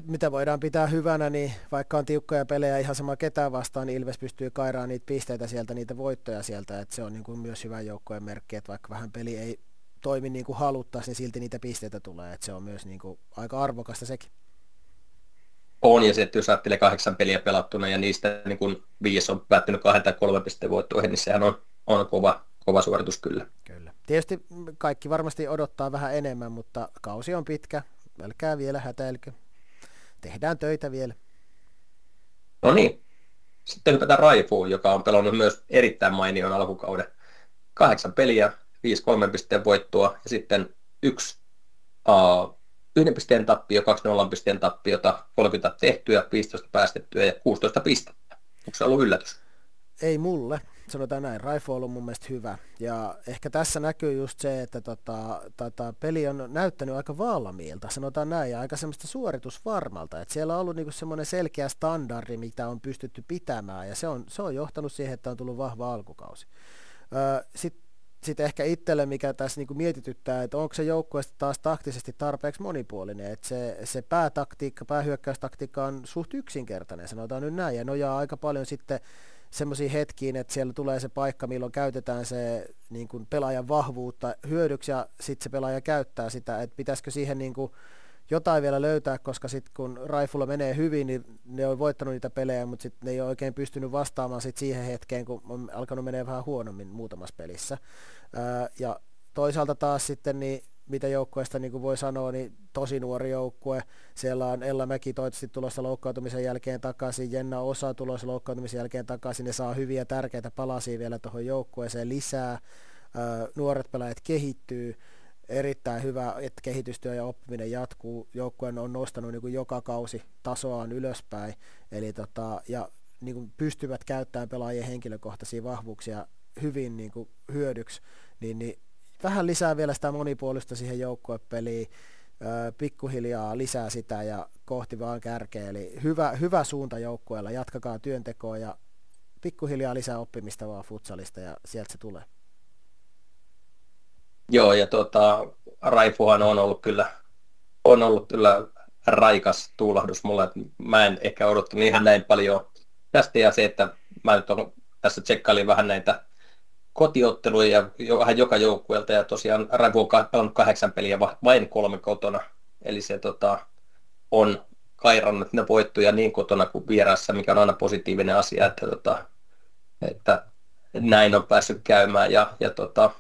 mitä voidaan pitää hyvänä, niin vaikka on tiukkoja pelejä ihan sama ketään vastaan, niin Ilves pystyy kairaamaan niitä pisteitä sieltä, niitä voittoja sieltä, että se on niin kuin myös hyvän joukkojen merkki, että vaikka vähän peli ei toimi niin kuin haluttaisiin, niin silti niitä pisteitä tulee, että se on myös niin kuin aika arvokasta sekin. On, ja se, että jos ajattelee kahdeksan peliä pelattuna ja niistä niin kuin viisi on päättynyt kahden tai kolme pisteen voittoihin, niin sehän on, on kova, kova suoritus kyllä. Kyllä. Tietysti kaikki varmasti odottaa vähän enemmän, mutta kausi on pitkä, älkää vielä hätäilkö. Tehdään töitä vielä. No niin. Sitten hypätään Raifuun, joka on pelannut myös erittäin mainion alkukauden. Kahdeksan peliä, viisi kolmen pisteen voittoa ja sitten yksi uh, yhden pisteen tappio, kaksi nollan pisteen tappiota, kolmekymmentä tehtyä, viisitoista päästettyä ja kuusitoista pistettä. Onko se ollut yllätys? Ei mulle. Sanotaan näin, Raifu on ollut mun mielestä hyvä. Ja ehkä tässä näkyy just se, että tota, tota, peli on näyttänyt aika valmiilta, sanotaan näin, ja aika semmoista suoritusvarmalta. Et siellä on ollut niinku semmoinen selkeä standardi, mitä on pystytty pitämään, ja se on, se on johtanut siihen, että on tullut vahva alkukausi. Öö, Sitten sit ehkä itselle, mikä tässä niinku mietityttää, että onko se joukkueesta taas taktisesti tarpeeksi monipuolinen. Et se, se päätaktiikka, päähyökkäystaktiikka on suht yksinkertainen, sanotaan nyt näin, ja nojaa aika paljon sitten semmoisiin hetkiin, että siellä tulee se paikka, milloin käytetään se niin kuin pelaajan vahvuutta hyödyksi ja sitten se pelaaja käyttää sitä, että pitäisikö siihen niin kuin jotain vielä löytää, koska sitten kun Raifulla menee hyvin, niin ne on voittanut niitä pelejä, mutta sitten ne ei ole oikein pystynyt vastaamaan sit siihen hetkeen, kun on alkanut menee vähän huonommin muutamassa pelissä. Ää, ja toisaalta taas sitten, niin mitä joukkueesta niin kuin voi sanoa, niin tosi nuori joukkue. Siellä on Ella Mäki toivottavasti tulossa loukkaantumisen jälkeen takaisin, Jenna Osa tulossa loukkaantumisen jälkeen takaisin, ne saa hyviä tärkeitä palasia vielä tuohon joukkueeseen lisää. Ö, nuoret pelaajat kehittyy, erittäin hyvä, että kehitystyö ja oppiminen jatkuu. Joukkue on nostanut niin kuin joka kausi tasoaan ylöspäin, eli tota, ja niin kuin pystyvät käyttämään pelaajien henkilökohtaisia vahvuuksia hyvin niin kuin hyödyksi, niin, niin vähän lisää vielä sitä monipuolista siihen joukkuepeliin, pikkuhiljaa lisää sitä ja kohti vaan kärkeä. Eli hyvä, hyvä suunta joukkueella, jatkakaa työntekoa ja pikkuhiljaa lisää oppimista vaan futsalista ja sieltä se tulee. Joo, ja tuota, Raifuhan on ollut kyllä, on ollut kyllä raikas tuulahdus mulle, että mä en ehkä odottanut ihan näin paljon tästä ja se, että mä nyt on, tässä tsekkailin vähän näitä kotiotteluja ja vähän joka joukkueelta ja tosiaan Raifu on pelannut kahdeksan peliä, vain kolme kotona. Eli se tota, on kairannut ne voittoja niin kotona kuin vierassa, mikä on aina positiivinen asia, että, tota, että näin on päässyt käymään. Ja, ja tota,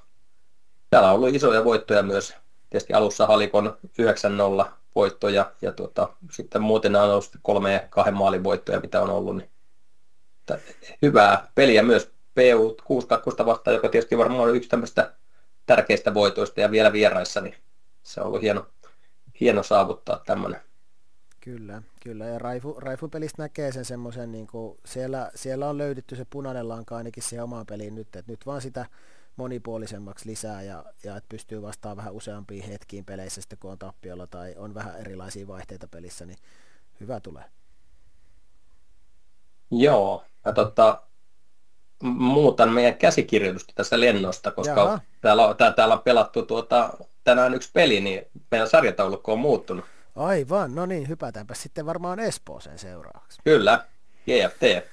täällä on ollut isoja voittoja myös. Tietysti alussa Halikon yhdeksän nolla voittoja ja tota, sitten muuten on ollut kolme ja kahden maalin voittoja, mitä on ollut. Niin, hyvää peliä myös. P U kuusi kaksi vastaan, joka tietysti varmaan on yksi tämmöistä tärkeistä voitoista ja vielä vieraissa, niin se on ollut hieno, hieno saavuttaa tämmöinen. Kyllä, kyllä. Ja Raifu, Raifun pelistä näkee sen semmoisen, niin kuin siellä, siellä on löydetty se punainen lanka ainakin siihen omaan peliin nyt, että nyt vaan sitä monipuolisemmaksi lisää ja, ja että pystyy vastaan vähän useampiin hetkiin peleissä sitten, kun on tappiolla tai on vähän erilaisia vaihteita pelissä, niin hyvä tulee. Joo, ja totta muutan meidän käsikirjoitusta tästä lennosta, koska täällä on, täällä on pelattu tuota, tänään yksi peli, niin meidän sarjataulukko on muuttunut. Aivan, no niin, hypätäänpä sitten varmaan Espooseen seuraavaksi. Kyllä, G F T.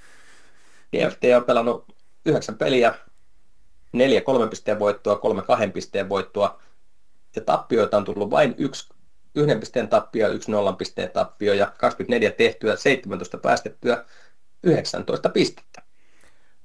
G F T on pelannut yhdeksän peliä, neljä kolmen pisteen voittoa, kolme kahden pisteen voittoa, ja tappioita on tullut vain yksi yhden pisteen tappio, yksi nollan pisteen tappio, ja kaksikymmentäneljä tehtyä, seitsemäntoista päästettyä, yhdeksäntoista pistettä.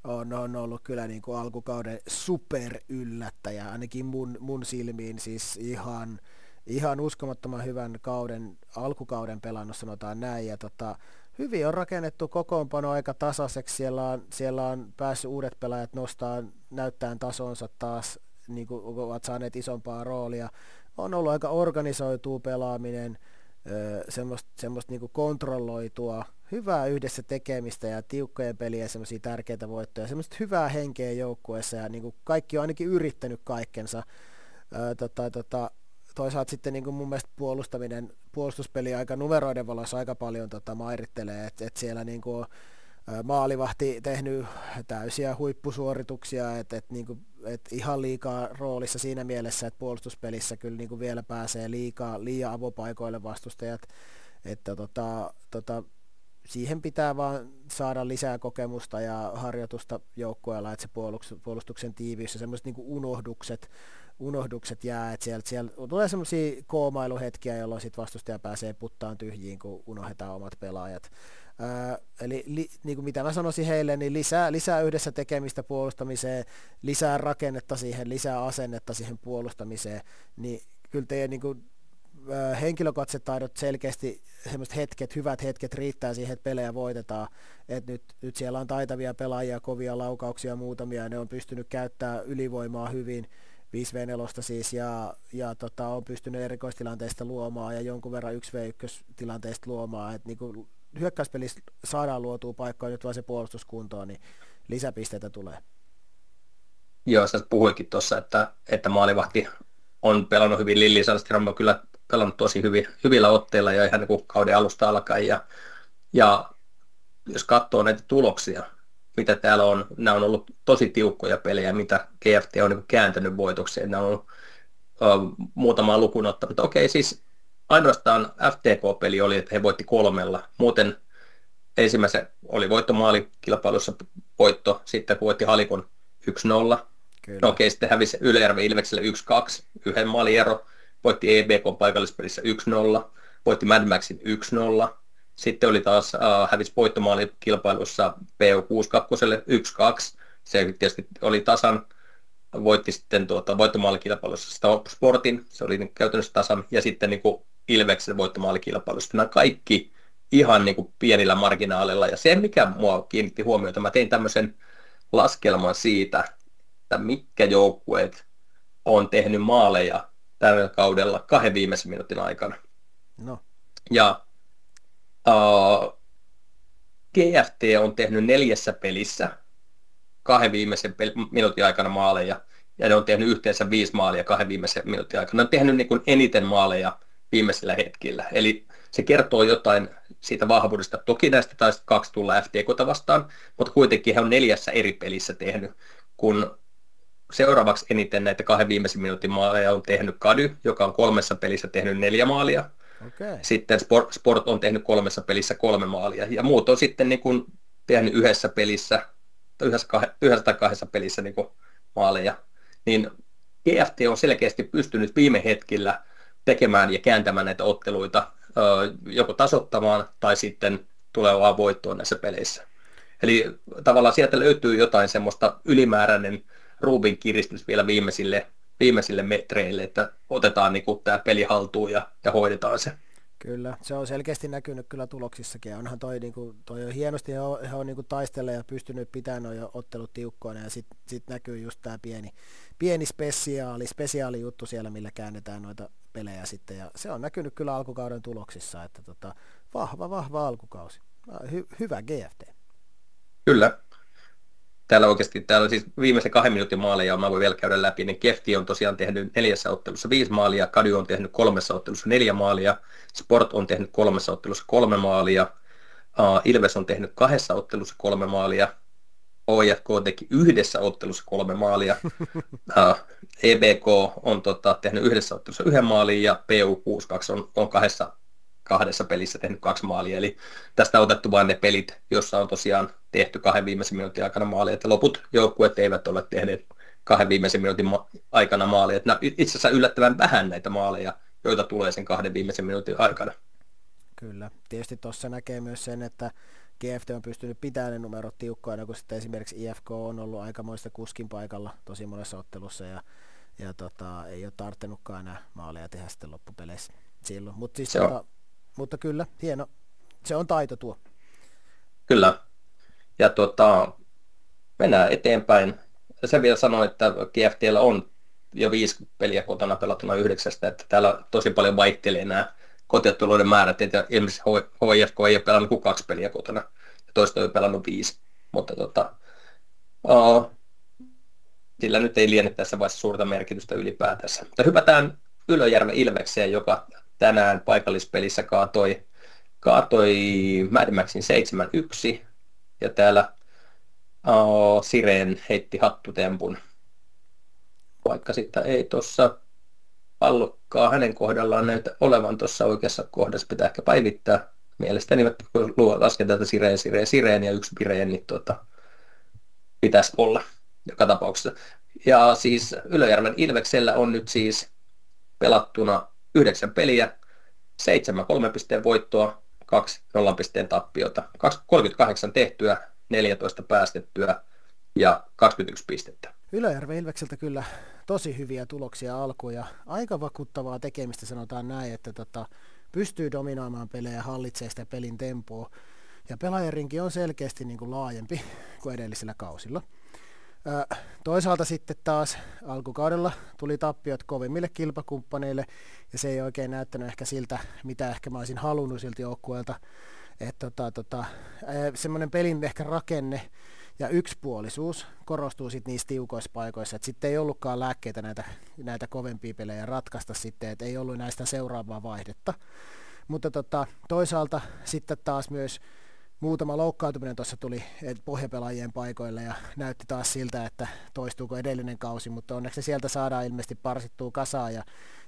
On, on ollut kyllä niin kuin alkukauden superyllättäjä, ainakin mun, mun silmiin siis ihan, ihan uskomattoman hyvän kauden, alkukauden pelannut, sanotaan näin. Ja tota, hyvin on rakennettu kokoonpano aika tasaiseksi. Siellä on, siellä on päässyt uudet pelaajat nostamaan, näyttämään tasonsa taas, niin kuin ovat saaneet isompaa roolia. On ollut aika organisoitua pelaaminen, semmoista, semmoista niin kuin kontrolloitua, hyvää yhdessä tekemistä ja tiukkojen peliä, semmoisia tärkeitä voittoja, semmoista hyvää henkeä joukkueessa ja niin kuin kaikki on ainakin yrittänyt kaikkensa. Öö, tota, tota, toisaalta sitten niin kuin mun mielestä puolustaminen, puolustuspeli aika numeroiden valossa aika paljon tota, mairittelee, että et siellä niin kuin maalivahti tehnyt täysiä huippusuorituksia, että et, niin kuin et ihan liikaa roolissa siinä mielessä, että puolustuspelissä kyllä niin kuin vielä pääsee liikaa, liian avopaikoille vastustajat, että tota, tota, siihen pitää vaan saada lisää kokemusta ja harjoitusta joukkueella, että se puolustuksen tiiviys ja semmoiset niin kuin unohdukset, unohdukset jää, että siellä, siellä tulee semmoisia koomailuhetkiä, jolloin sit vastustaja pääsee puttaan tyhjiin, kun unohdetaan omat pelaajat. Ää, eli li, niin kuin mitä mä sanoisin heille, niin lisää, lisää yhdessä tekemistä puolustamiseen, lisää rakennetta siihen, lisää asennetta siihen puolustamiseen, niin kyllä teidän niin kuin, ää, henkilökatsetaidot selkeästi, semmoiset hetket, hyvät hetket riittää siihen, että pelejä voitetaan, että nyt, nyt siellä on taitavia pelaajia, kovia laukauksia muutamia, ne on pystynyt käyttämään ylivoimaa hyvin, viisi vastaan neljä siis, ja, ja tota, on pystynyt erikoistilanteista luomaan ja jonkun verran yksi vastaan yksi tilanteista luomaan. Et niinku hyökkäyspelissä saadaan luotua paikkoja, nyt vaan se puolustuskuntoon, niin lisäpisteitä tulee. Joo, sä puhuitkin tuossa, että, että maalivahti on pelannut hyvin. Lilli Sandström on kyllä pelannut tosi hyvin, hyvillä otteilla ja ihan niin kauden alusta alkaen. Ja, ja jos katsoo näitä tuloksia, mitä täällä on, nämä on ollut tosi tiukkoja pelejä, mitä G F T on niin kääntänyt voitokseen. Nämä on ollut uh, muutamaa lukuun ottanut. Okei, siis ainoastaan F T K-peli oli, että he voitti kolmella. Muuten ensimmäisen oli voittomaalikilpailussa voitto, sitten voitti Halikon yksi nolla. No, okei, sitten hävisi Ylöjärven Ilvekselle yksi kaksi, yhden maaliero. Voitti E B K:n paikallispelissä yksi nolla, voitti Mad Maxin yksi nolla. Sitten oli taas, äh, hävisi voittomaalikilpailussa P U kuusikymmentäkaksi yksi kaksi, se tietysti oli tasan, voitti sitten tuota, voittomaalikilpailussa Sportin, se oli käytännössä tasan, ja sitten niin kuin Ilveksen voittomaalikilpailussa. Nämä kaikki ihan niin kuin pienillä marginaaleilla, ja se mikä mua kiinnitti huomiota, mä tein tämmöisen laskelman siitä, että mitkä joukkueet on tehnyt maaleja tällä kaudella kahden viimeisen minuutin aikana. No. Ja Uh, G F T on tehnyt neljässä pelissä kahden viimeisen pel- minuutin aikana maaleja, ja ne on tehnyt yhteensä viisi maalia kahden viimeisen minuutin aikana. Ne on tehnyt niin kuin eniten maaleja viimeisillä hetkillä. Eli se kertoo jotain siitä vahvuudesta. Toki näistä taisi kaksi tulla F T K:ta vastaan, mutta kuitenkin he on neljässä eri pelissä tehnyt, kun seuraavaksi eniten näitä kahden viimeisen minuutin maaleja on tehnyt Kady, joka on kolmessa pelissä tehnyt neljä maalia. Okay. Sitten Sport, Sport on tehnyt kolmessa pelissä kolme maalia, ja muut on sitten niin kuin tehnyt yhdessä pelissä, yhdessä, kah- yhdessä tai kahdessa pelissä niin kuin maaleja. Niin G F T on selkeästi pystynyt viime hetkillä tekemään ja kääntämään näitä otteluita, öö, joko tasoittamaan tai sitten tulevaan voittoon näissä peleissä. Eli tavallaan sieltä löytyy jotain semmoista ylimääräinen ruuvin kiristys vielä viimeisille viimeisille metreille, että otetaan niin tämä peli haltuun ja, ja hoidetaan se. Kyllä, se on selkeästi näkynyt kyllä tuloksissakin. Onhan toi, niin kuin, toi on hienosti, he on, he on niin taistelleet ja pystynyt pitämään nuo ottelut tiukkoina, ja sitten sit näkyy just tämä pieni, pieni spesiaali, spesiaali juttu siellä, millä käännetään noita pelejä sitten, ja se on näkynyt kyllä alkukauden tuloksissa, että tota, vahva, vahva alkukausi. Hy, hyvä G F T. Kyllä. Täällä oikeasti, täällä siis viimeisen kahden minuutin maaleja, mä voin vielä käydä läpi, niin Kefti on tosiaan tehnyt neljässä ottelussa viisi maalia, Kady on tehnyt kolmessa ottelussa neljä maalia, Sport on tehnyt kolmessa ottelussa kolme maalia, uh, Ilves on tehnyt kahdessa ottelussa kolme maalia, O J K teki yhdessä ottelussa kolme maalia, uh, E B K on tota, tehnyt yhdessä ottelussa yhden maalin, ja P U kuusikymmentäkaksi on, on kahdessa, kahdessa pelissä tehnyt kaksi maalia, eli tästä on otettu vain ne pelit, jossa on tosiaan tehty kahden viimeisen minuutin aikana maali, että loput joukkueet eivät ole tehneet kahden viimeisen minuutin ma- aikana maaleja. Nämä itse asiassa yllättävän vähän näitä maaleja, joita tulee sen kahden viimeisen minuutin aikana. Kyllä. Tietysti tuossa näkee myös sen, että G F T on pystynyt pitämään ne numerot tiukkoina, kun sitten esimerkiksi I F K on ollut aikamoista kuskin paikalla tosi monessa ottelussa, ja, ja tota, ei ole tarttenutkaan enää maaleja tehdä sitten loppupeleissä silloin. Mut siis tota, mutta kyllä, hieno. Se on taito tuo. Kyllä. Ja tuota, mennään eteenpäin. Sen vielä sanoin, että G F T:llä on jo viisi peliä kotona pelattuna yhdeksästä, että täällä tosi paljon vaihtelee nämä kotiotteluiden määrät, että esimerkiksi H I F K ei ole pelannut kuin kaksi peliä kotona, ja toista ei ole pelannut viisi, mutta tota, uh, sillä nyt ei liene tässä vaiheessa suurta merkitystä ylipäätänsä. Mutta hypätään Ylöjärven Ilvekseen, joka tänään paikallispelissä kaatoi, kaatoi Mad Maxin seitsemän yksi, ja täällä uh, Sireen heitti hattutempun, vaikka sitten ei tuossa pallokkaa hänen kohdallaan näytä olevan tuossa oikeassa kohdassa, pitää ehkä päivittää. Mielestäni kun lasketaan tätä Sireen, Sireen, Sireen ja yksi Pireen, niin tuota, pitäisi olla joka tapauksessa. Ja siis Ylöjärven Ilveksellä on nyt siis pelattuna yhdeksän peliä, seitsemän kolmen pisteen voittoa, kaksi nollan pisteen tappiota, kolmekymmentäkahdeksan tehtyä, neljätoista päästettyä ja kaksikymmentäyksi pistettä. Ylöjärven Ilvekseltä kyllä tosi hyviä tuloksia alkuun ja aika vakuuttavaa tekemistä, sanotaan näin, että tota, pystyy dominoimaan pelejä, hallitsee sitä pelin tempoa ja pelaajarinki on selkeästi niin kuin laajempi kuin edellisillä kausilla. Ö, toisaalta sitten taas alkukaudella tuli tappiot kovimmille kilpakumppaneille ja se ei oikein näyttänyt ehkä siltä, mitä ehkä mä olisin halunnut silti joukkueelta. Tota, tota, semmoinen pelin ehkä rakenne ja yksipuolisuus korostuu sitten niissä tiukoissa paikoissa, että sitten ei ollutkaan lääkkeitä näitä, näitä kovempia pelejä ratkaista sitten, että ei ollut näistä seuraavaa vaihdetta. Mutta tota, toisaalta sitten taas myös muutama loukkaantuminen tuossa tuli pohjapelaajien paikoille ja näytti taas siltä, että toistuuko edellinen kausi, mutta onneksi sieltä saadaan ilmeisesti parsittua kasaan ja,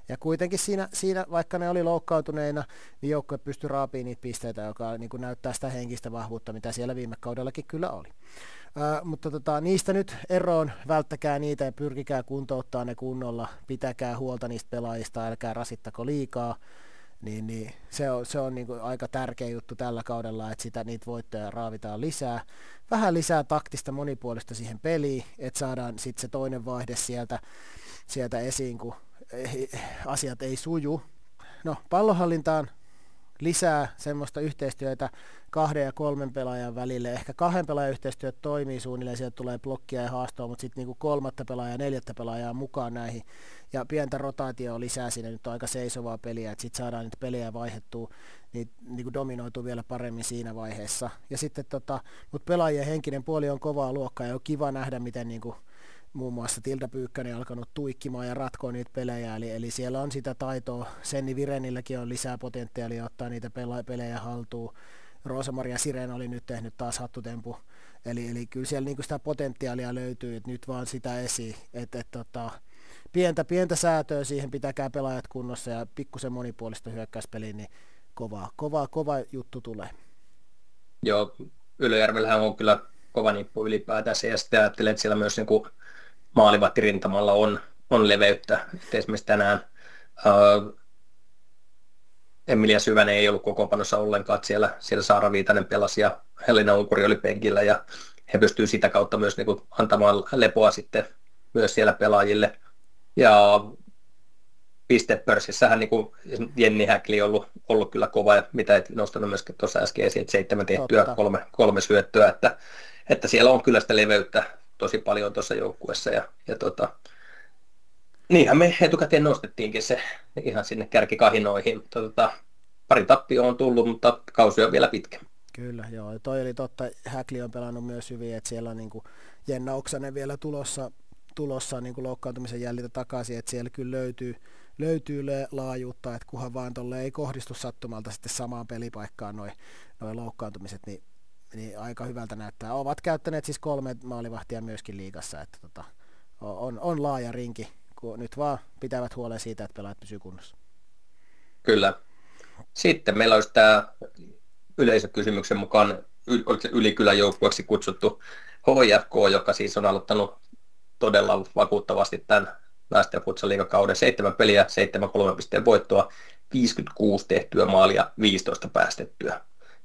ja kuitenkin siinä, siinä, vaikka ne oli loukkaantuneina, niin joukkue pystyi raapimaan niitä pisteitä, joka niin kuin näyttää sitä henkistä vahvuutta, mitä siellä viime kaudellakin kyllä oli. Uh, mutta tota, niistä nyt eroon, välttäkää niitä ja pyrkikää kuntouttaa ne kunnolla, pitäkää huolta niistä pelaajista, älkää rasittako liikaa, niin, niin se on, se on niin kuin aika tärkeä juttu tällä kaudella, että sitä, niitä voittoja raavitaan lisää. Vähän lisää taktista monipuolista siihen peliin, että saadaan sitten se toinen vaihde sieltä, sieltä esiin, kun asiat ei suju. No, pallohallintaan lisää semmoista yhteistyötä kahden ja kolmen pelaajan välille. Ehkä kahden pelaajan yhteistyö toimii suunnilleen, sieltä tulee blokkia ja haastoa, mutta sitten niinku kolmatta pelaajaa ja neljättä pelaajaa mukaan näihin. Ja pientä rotaatioa lisää siinä, nyt on aika seisovaa peliä, että sitten saadaan niitä pelejä vaihdettua, niin, niin dominoituu vielä paremmin siinä vaiheessa. Ja sitten tota, mutta pelaajien henkinen puoli on kovaa luokkaa ja on kiva nähdä, miten niinku muun muassa Tilda Pyykkänen on alkanut tuikkimaan ja ratkoa niitä pelejä, eli, eli siellä on sitä taitoa. Senni Virenilläkin on lisää potentiaalia ottaa niitä pela- pelejä haltuun. Roosa-Maria Siren oli nyt tehnyt taas hattutempu, eli, eli kyllä siellä niinku sitä potentiaalia löytyy, että nyt vaan sitä esiin. Et, et, tota, pientä, pientä säätöä siihen, pitäkää pelaajat kunnossa ja pikkusen monipuolista hyökkäyspeliä, niin kova, kova, kova juttu tulee. Joo, Ylöjärvellähän on kyllä kova nippu ylipäätään, ja sitten ajattelee, että siellä myös niinku maalivahtirintamalla on, on leveyttä. Et esimerkiksi tänään uh, Emilia Syvänen ei ollut kokoonpanossa ollenkaan, siellä, siellä Saara Viitanen pelasi ja Helena Ulkuri oli penkillä ja he pystyvät sitä kautta myös niin kuin antamaan lepoa sitten myös siellä pelaajille. Ja pistepörssissähän niin kuin Jenni Häkli on ollut, ollut kyllä kova, mitä et nostanut myöskin tuossa äsken esiin, että seitsemän tehtyä, kolme, kolme syöttöä, että, että siellä on kyllä sitä leveyttä tosi paljon tuossa joukkueessa ja, ja tota, niinhän me etukäteen nostettiinkin se ihan sinne kärkikahinoihin. Tota, pari tappioa on tullut, mutta kausi on vielä pitkä. Kyllä, joo. Ja toi oli totta. Häkli on pelannut myös hyvin, että siellä on niin kuin Jenna Oksanen vielä tulossa, tulossa niin kuin loukkaantumisen jäljiltä takaisin, että siellä kyllä löytyy, löytyy laajuutta, että kunhan vaan tolle ei kohdistu sattumalta sitten samaan pelipaikkaan noi, noi loukkaantumiset, niin niin aika hyvältä näyttää. Ovat käyttäneet siis kolme maalivahtia myöskin liigassa, että tota, on, on laaja rinki, kun nyt vaan pitävät huolen siitä, että pelaajat pysyy kunnossa. Kyllä. Sitten meillä olisi tämä yleisökysymyksen mukaan, oliko se Ylikylä-joukkueeksi kutsuttu H J F K, joka siis on aloittanut todella vakuuttavasti tämän naisten futsaliigakauden seitsemän peliä, seitsemän kolmen pisteen voittoa, viisikymmentäkuusi tehtyä maalia, viisitoista päästettyä.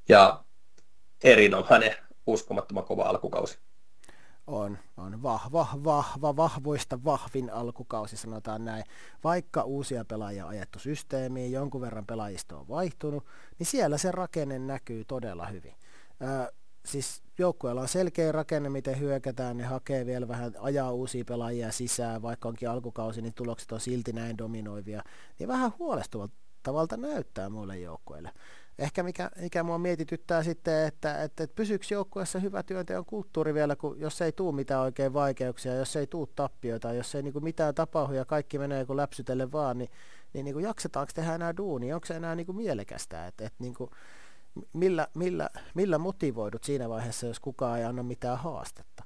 Ja erinomainen, uskomattoman kova alkukausi. On, on vahva, vahva, vahvoista vahvin alkukausi, sanotaan näin. Vaikka uusia pelaajia on ajettu systeemiin, jonkun verran pelaajisto on vaihtunut, niin siellä se rakenne näkyy todella hyvin. Öö, siis joukkueella on selkeä rakenne, miten hyökätään, ne hakee vielä vähän, ajaa uusia pelaajia sisään, vaikka onkin alkukausi, niin tulokset on silti näin dominoivia. Niin vähän huolestuvalta tavalla näyttää muille joukkueille. Ehkä mikä, mikä mua mietityttää sitten, että, että, että pysyykö joukkueessa hyvä työnteon kulttuuri vielä, kun jos ei tule mitään oikein vaikeuksia, jos ei tule tappioita, jos ei niin kuin mitään tapahdu ja kaikki menee kun läpsytelle vaan, niin, niin, niin kuin jaksetaanko tehdä enää duunia, onko se enää niin kuin mielekästä, että et, niin kuin Millä, millä, millä motivoidut siinä vaiheessa, jos kukaan ei anna mitään haastetta.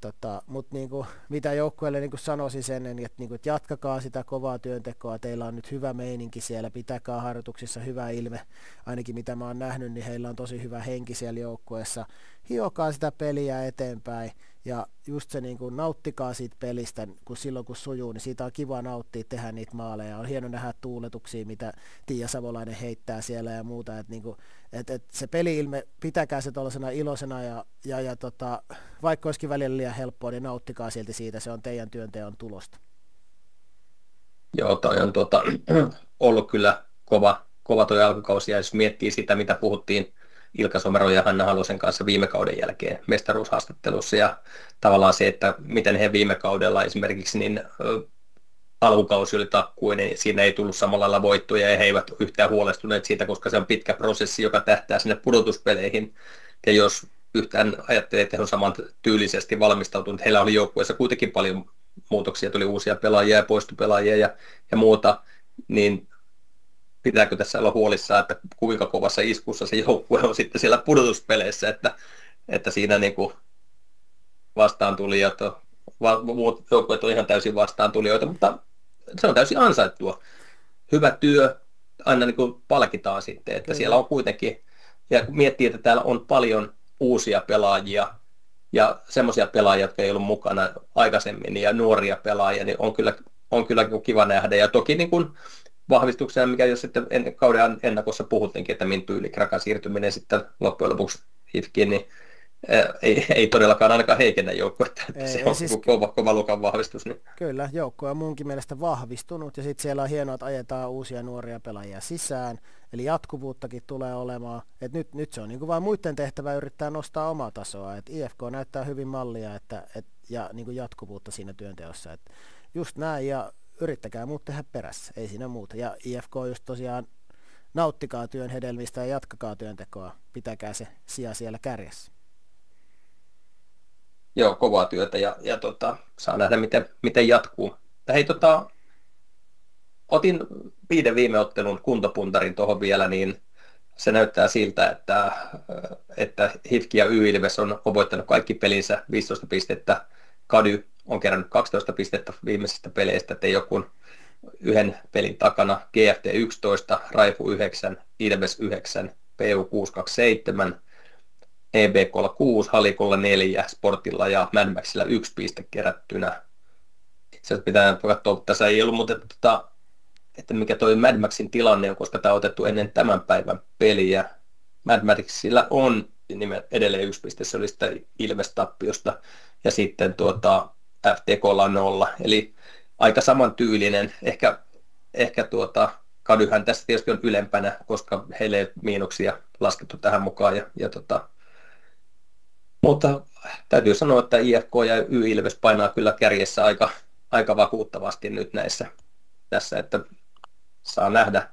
Tota, Mutta niinku, mitä joukkueelle niinku sanoisin sen, että niinku, et jatkakaa sitä kovaa työntekoa, teillä on nyt hyvä meininki siellä, pitäkää harjoituksissa hyvä ilme, ainakin mitä mä oon nähnyt, niin heillä on tosi hyvä henki siellä joukkueessa. Hiokaa sitä peliä eteenpäin ja just se niinku, nauttikaa siitä pelistä, kun silloin kun sujuu, niin siitä on kiva nauttia, tehdä niitä maaleja. On hieno nähdä tuuletuksia, mitä Tiia Savolainen heittää siellä ja muuta. Et niinku, et, et se peli-ilme, pitäkää se tuollaisena iloisena ja, ja, ja tota, vaikka olisikin välillä liian helppoa, niin nauttikaa silti siitä, se on teidän työnteon tulosta. Joo, toi on tuota, ollut kyllä kova, kova toi alkukausi, ja jos miettii sitä, mitä puhuttiin Ilkka Someron ja Hanna Halosen kanssa viime kauden jälkeen mestaruushaastattelussa, ja tavallaan se, että miten he viime kaudella esimerkiksi, niin alkukausi oli takkuinen, siinä ei tullut samalla lailla voittoja, ja he eivät yhtään huolestuneet siitä, koska se on pitkä prosessi, joka tähtää sinne pudotuspeleihin, ja jos yhtään ajattelin, että he on samantyylisesti valmistautunut. Heillä oli joukkueessa kuitenkin paljon muutoksia, tuli uusia pelaajia ja poistupelaajia ja, ja muuta, niin pitääkö tässä olla huolissaan, että kuinka kovassa iskussa se joukkue on sitten siellä pudotuspeleissä, että, että siinä niin kuin vastaan tuli, että va, muut joukkueet on ihan täysin vastaan tulijoita, mutta se on täysin ansaittua. Hyvä työ aina niin kuin palkitaan sitten, että siellä on kuitenkin, ja kun miettii, että täällä on paljon uusia pelaajia ja semmoisia pelaajia, jotka ei ollut mukana aikaisemmin, ja nuoria pelaajia, niin on kyllä, on kyllä kiva nähdä. Ja toki niin kuin vahvistuksena, mikä jos sitten kauden ennakossa puhuttiinkin, että Minttu Yli-Krakan siirtyminen sitten loppujen lopuksi H I F K:iin, niin ei, ei todellakaan ainakaan heikennä joukkuetta, että ei, se on siis kova, kova lukan vahvistus. Niin. Kyllä, joukkue on munkin mielestä vahvistunut, ja sitten siellä on hienoa, että ajetaan uusia nuoria pelaajia sisään, eli jatkuvuuttakin tulee olemaan. Et nyt, nyt se on niin kuin vain muiden tehtävä yrittää nostaa omaa tasoa, että I F K näyttää hyvin mallia että, et, ja niin kuin jatkuvuutta siinä työnteossa. Et just näin, ja yrittäkää muut tehdä perässä, ei siinä muuta. Ja I F K just tosiaan nauttikaa työn hedelmistä ja jatkakaa työntekoa, pitäkää se sija siellä kärjessä. Joo, kovaa työtä ja, ja tota, saa nähdä, miten, miten jatkuu. Hei, tota, otin viiden viime ottelun kuntopuntarin tuohon vielä, niin se näyttää siltä, että, että H I F K ja Y-Ilves on voittanut kaikki pelinsä viisitoista pistettä. Kady on kerännyt kaksitoista pistettä viimeisistä peleistä, ettei joku yhden pelin takana. G F T yksitoista, Raifu yhdeksän, Ilves yhdeksän, P U kuusi kaksikymmentäseitsemän. E B K:lla kuusi, Halikolla neljä, Sportilla ja Mad Maxilla yksi piste kerättynä. Itse asiassa pitää katsoa, tässä ei ollut, mutta että, että mikä toi Mad Maxin tilanne on, koska tämä on otettu ennen tämän päivän peliä. Mad Maxilla on edelleen yksi piste, se oli sitä Ilves-tappiosta, ja sitten tuota, F T K:lla on nolla. Eli aika samantyylinen, ehkä, ehkä tuota, Kadyhän tässä tietysti on ylempänä, koska heille ei ole miinuksia laskettu tähän mukaan, ja, ja tota, mutta täytyy sanoa, että I F K ja Y-Ilves painaa kyllä kärjessä aika, aika vakuuttavasti nyt näissä tässä, että saa nähdä,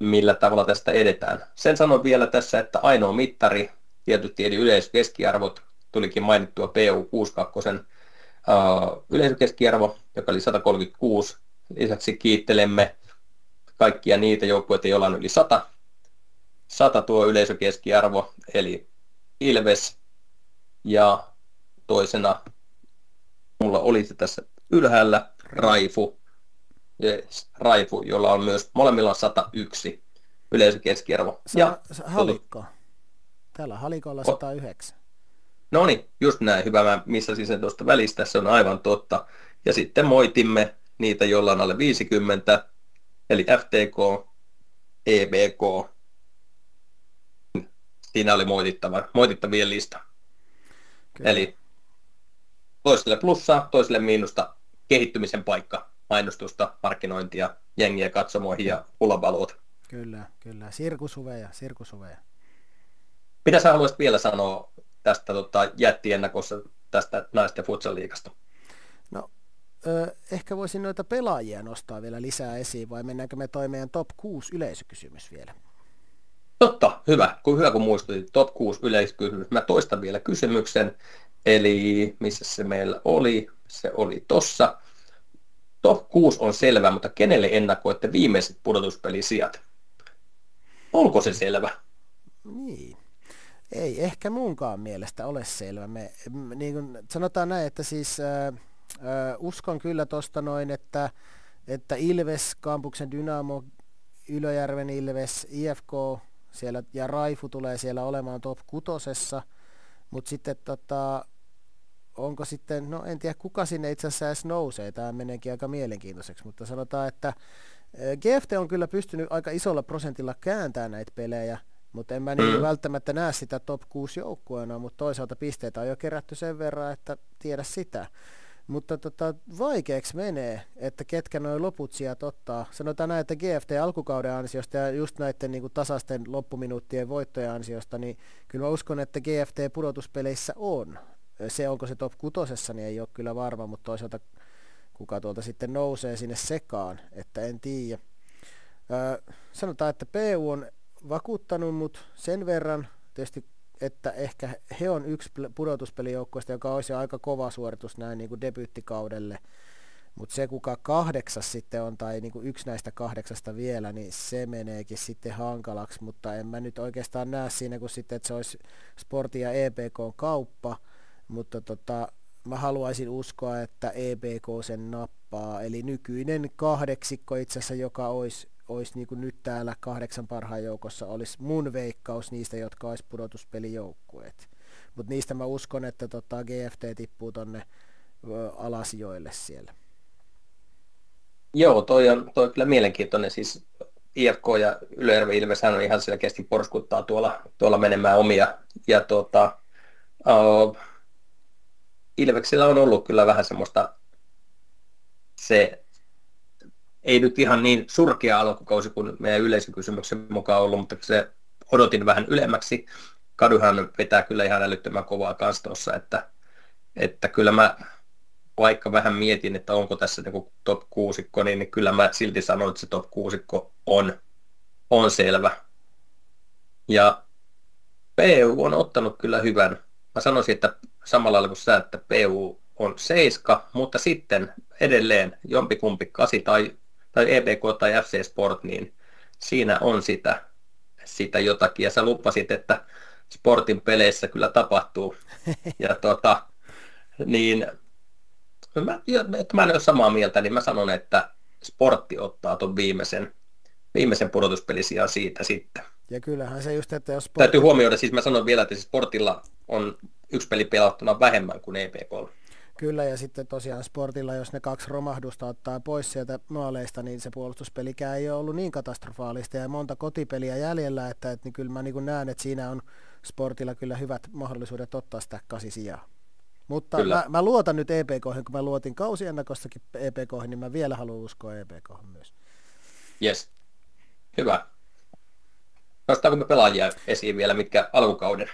millä tavalla tästä edetään. Sen sanon vielä tässä, että ainoa mittari, tietysti eli yleisökeskiarvot, tulikin mainittua P U kuusikymmentäkaksi uh, yleisökeskiarvo, joka oli sata kolmekymmentäkuusi. Lisäksi kiittelemme kaikkia niitä joukkueita, joilla on yli sata. sata tuo yleisökeskiarvo, eli Ilves. Ja toisena mulla oli se tässä ylhäällä Raifu, yes, Raifu, jolla on myös molemmilla on sata yksi yleisökeskiarvo. Sa- ja Halikko. Täällä Halikolla sata yhdeksän. No niin, just näin. Hyvä, mä missasin sen tuosta välistä, se on aivan totta. Ja sitten moitimme niitä, jolla on alle viisikymmentä, eli F T K, E B K. Siinä oli moitittava, moitittavien lista. Kyllä. Eli toiselle plussaa, toiselle miinusta, kehittymisen paikka, mainostusta, markkinointia, jengiä katsomoihin ja pullonvaluuta. Kyllä, kyllä. Sirkusuveja, sirkusuveja. Mitä sä haluaisit vielä sanoa tästä tota, jättiennakossa tästä naisten futsal-liigasta? No, ö, ehkä voisin noita pelaajia nostaa vielä lisää esiin, vai mennäänkö me toi meidän top kuusi yleisökysymys vielä? Totta, hyvä. Kun hyvä kun muistutit, top kuusi yleisökysymys. Mä toistan vielä kysymyksen, eli missä se meillä oli? Se oli tossa. Top kuusi on selvä, mutta kenelle ennakoitte viimeiset pudotuspelisijat? Onko se selvä? Niin. Ei ehkä muunkaan mielestä ole selvä. Me, niin kuin sanotaan näin, että siis äh, äh, uskon kyllä tuosta noin, että, että Ilves, Kampuksen Dynamo, Ylöjärven Ilves, I F K siellä, ja Raifu tulee siellä olemaan top kutosessa, mutta sitten tota, onko sitten, no en tiedä kuka sinne itse asiassa edes nousee, tämä meneekin aika mielenkiintoiseksi, mutta sanotaan, että G F T on kyllä pystynyt aika isolla prosentilla kääntämään näitä pelejä, mutta en mä niin mm. välttämättä näe sitä top kuusi joukkueena, mutta toisaalta pisteitä on jo kerätty sen verran, että tiedä sitä. Mutta tota, vaikeaksi menee, että ketkä nuo loput sijat ottaa. Sanotaan näin, että G F T-alkukauden ansiosta ja just näiden niin kuin tasaisten loppuminuuttien voittojen ansiosta, niin kyllä mä uskon, että G F T-pudotuspeleissä on. Se, onko se top kutosessa, niin ei ole kyllä varma, mutta toisaalta kuka tuolta sitten nousee sinne sekaan, että en tiedä. Öö, sanotaan, että P U on vakuuttanut mut sen verran, tietysti, että ehkä he on yksi pudotuspelijoukkueesta, joka olisi aika kova suoritus näin niin kuin debyyttikaudelle, mutta se kuka kahdeksas sitten on, tai niin kuin yksi näistä kahdeksasta vielä, niin se meneekin sitten hankalaksi, mutta en mä nyt oikeastaan näe siinä, kun sitten, että se olisi Sportin ja E P K:n kauppa, mutta tota, mä haluaisin uskoa, että E P K sen nappaa, eli nykyinen kahdeksikko itse asiassa, joka olisi olisi niin kuin nyt täällä kahdeksan parhaan joukossa, olisi mun veikkaus niistä, jotka olisi pudotuspelijoukkueet. Mutta niistä mä uskon, että tota G F T tippuu tonne alasijoille siellä. Joo, toi on, toi on kyllä mielenkiintoinen. Siis I F K ja Ylöjärven Ilves on ihan selkeästi porskuttaa tuolla, tuolla menemään omia. Ja tuota, uh, Ilveksillä on ollut kyllä vähän semmoista se... Ei nyt ihan niin surkea alkukausi kuin meidän yleisökysymyksen mukaan ollut, mutta se odotin vähän ylemmäksi. Kaduhan vetää kyllä ihan älyttömän kovaa kanssa tuossa, että, että kyllä mä vaikka vähän mietin, että onko tässä niinku top kuusikko, niin kyllä mä silti sanon, että se top kuusikko on, on selvä. Ja P U on ottanut kyllä hyvän. Mä sanoisin, että samalla lailla kuin sä, että P U on seiska, mutta sitten edelleen jompikumpi kasi tai tai E P K tai F C Sport, niin siinä on sitä, sitä jotakin. Ja sä lupasit, että Sportin peleissä kyllä tapahtuu. Ja tota, niin, mä, että mä en ole samaa mieltä, niin mä sanon, että Sportti ottaa ton viimeisen, viimeisen pudotuspelisijan siitä sitten. Ja kyllähän se just, että jos... Sportti... Täytyy huomioida, siis mä sanon vielä, että siis Sportilla on yksi peli pelattuna vähemmän kuin E P K:lla. Kyllä, ja sitten tosiaan Sportilla, jos ne kaksi romahdusta ottaa pois sieltä maaleista, niin se puolustuspelikään ei ole ollut niin katastrofaalista ja monta kotipeliä jäljellä, että et, niin kyllä mä niin näen, että siinä on Sportilla kyllä hyvät mahdollisuudet ottaa sitä kasisijaa. Mutta mä, mä luotan nyt E P K:hen, kun mä luotin kausiennakossakin E P K:hen, niin mä vielä haluan uskoa E P K:hen myös. Jes, hyvä. Nostaanko me pelaajia esiin vielä, mitkä alkukauden?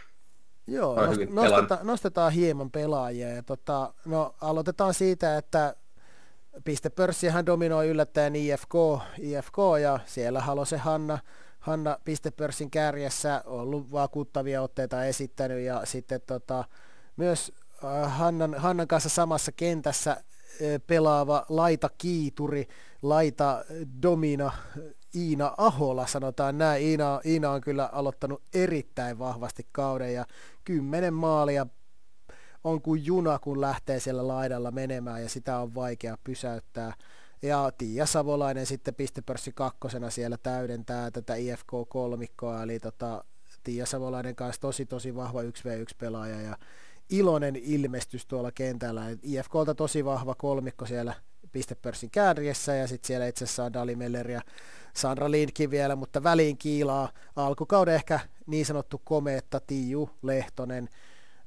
Joo, nosteta, nostetaan hieman pelaajia. Ja tota, no, aloitetaan siitä, että pistepörssihän dominoi yllättäen I F K, I F K ja siellä Halosen se Hanna, Hanna pistepörssin kärjessä ollut vakuuttavia otteita esittänyt ja sitten tota, myös Hannan, Hannan kanssa samassa kentässä pelaava laita kiituri, laita domina, Iina Ahola, sanotaan näin. Iina, Iina on kyllä aloittanut erittäin vahvasti kauden ja kymmenen maalia on kuin juna, kun lähtee siellä laidalla menemään ja sitä on vaikea pysäyttää. Ja Tiia Savolainen sitten pistepörssi kakkosena siellä täydentää tätä I F K-kolmikkoa, eli tota, Tiia Savolainen kanssa tosi tosi vahva yksi vastaan yksi pelaaja ja iloinen ilmestys tuolla kentällä. I F K:lta tosi vahva kolmikko siellä pistepörssin kärjessä ja sitten siellä itse asiassa on Dali Meller ja Sandra Lindkin vielä, mutta väliin kiilaa alkukauden ehkä niin sanottu komeetta Tiiju Lehtonen,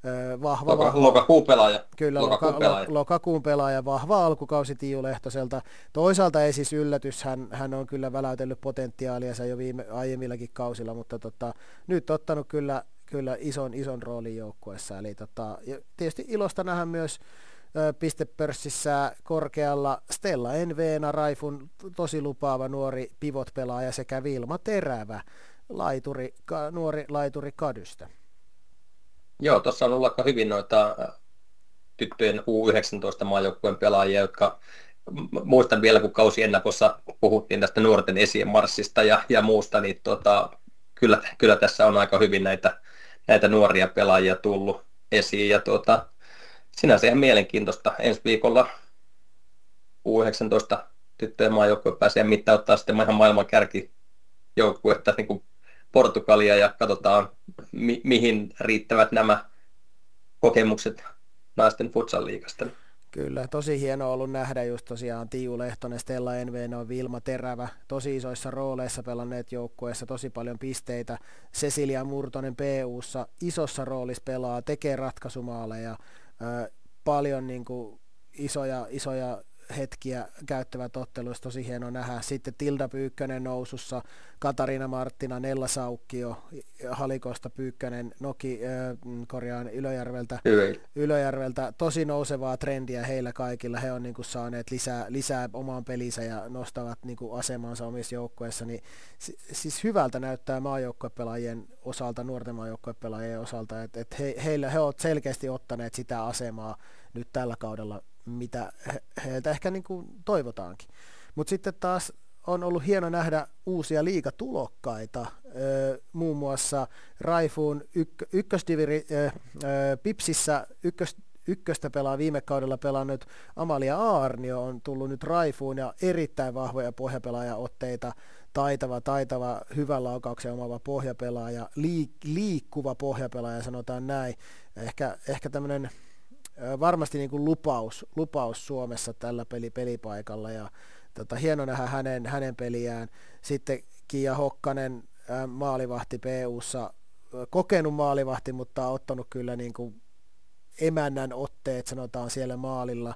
öö, vahva, Loka, vahva lokakuun pelaaja. Kyllä, lokakuun, loka, pelaaja. lokakuun pelaaja, vahva alkukausi Tiiju Lehtoselta. Toisaalta ei siis yllätys, hän, hän on kyllä väläytellyt potentiaalia jo viime aiemmillakin kausilla, mutta tota, nyt ottanut kyllä kyllä ison, ison roolin joukkueessa. Eli tota, ja tietysti ilosta nähdään myös ö, pistepörssissä korkealla Stella Envena, Raifun tosi lupaava nuori pivot-pelaaja sekä Vilma Terävä, laituri, ka, nuori laituri Kadystä. Joo, tuossa on ollut aika hyvin noita tyttöjen U yhdeksäntoista-maajoukkueen pelaajia, jotka muistan vielä, kun kausiennakossa puhuttiin tästä nuorten esienmarssista ja, ja muusta, niin tota, kyllä, kyllä tässä on aika hyvin näitä, näitä nuoria pelaajia tullut esiin. Ja tota, sinänsä ihan mielenkiintoista. Ensi viikolla U yhdeksäntoista tyttöjen maajoukkueen pääsee mittauttaa sitten ihan maailman kärkijoukkuetta niin kuin Portugalia ja katsotaan, mi- mihin riittävät nämä kokemukset naisten futsal-liigasta. Kyllä, tosi hienoa ollut nähdä just tosiaan Tiiu Lehtonen, Stella Enveno, Vilma Terävä, tosi isoissa rooleissa pelanneet joukkueessa, tosi paljon pisteitä. Cecilia Murtonen P U:ssa isossa roolissa pelaa, tekee ratkaisumaaleja, äh, paljon niin kuin, isoja, isoja hetkiä käyttävät otteluissa, tosi hienoa nähdä. Sitten Tilda Pyykkönen nousussa, Katariina Marttina, Nella Saukkio, Halikosta Pyykkönen, Noki, äh, korjaan Ylöjärveltä, Ylöjärveltä, tosi nousevaa trendiä heillä kaikilla, he on niin kuin, saaneet lisää, lisää omaan pelinsä ja nostavat niin kuin, asemansa omissa joukkueissa, niin siis hyvältä näyttää maajoukkuepelaajien osalta, nuorten maajoukkuepelaajien osalta, että et he, heillä he ovat selkeästi ottaneet sitä asemaa nyt tällä kaudella, mitä heiltä ehkä niin kuin toivotaankin. Mutta sitten taas on ollut hieno nähdä uusia liigatulokkaita, öö, muun muassa Raifuun ykkö, ykkösdiviri, öö, Pipsissä ykkös, ykköstä pelaa viime kaudella pelannut Amalia Aarnio on tullut nyt Raifuun ja erittäin vahvoja pohjapelaajaotteita, taitava, taitava, hyvän laukauksen omaava pohjapelaaja, liik, liikkuva pohjapelaaja, sanotaan näin. Ehkä, ehkä tämmöinen varmasti niin kuin lupaus, lupaus Suomessa tällä peli, pelipaikalla ja tota, hieno nähdä hänen, hänen peliään. Sitten Kiia Hokkanen, ä, maalivahti P U:ssa, kokenut maalivahti, mutta on ottanut kyllä niin kuin emännän otteet, sanotaan siellä maalilla.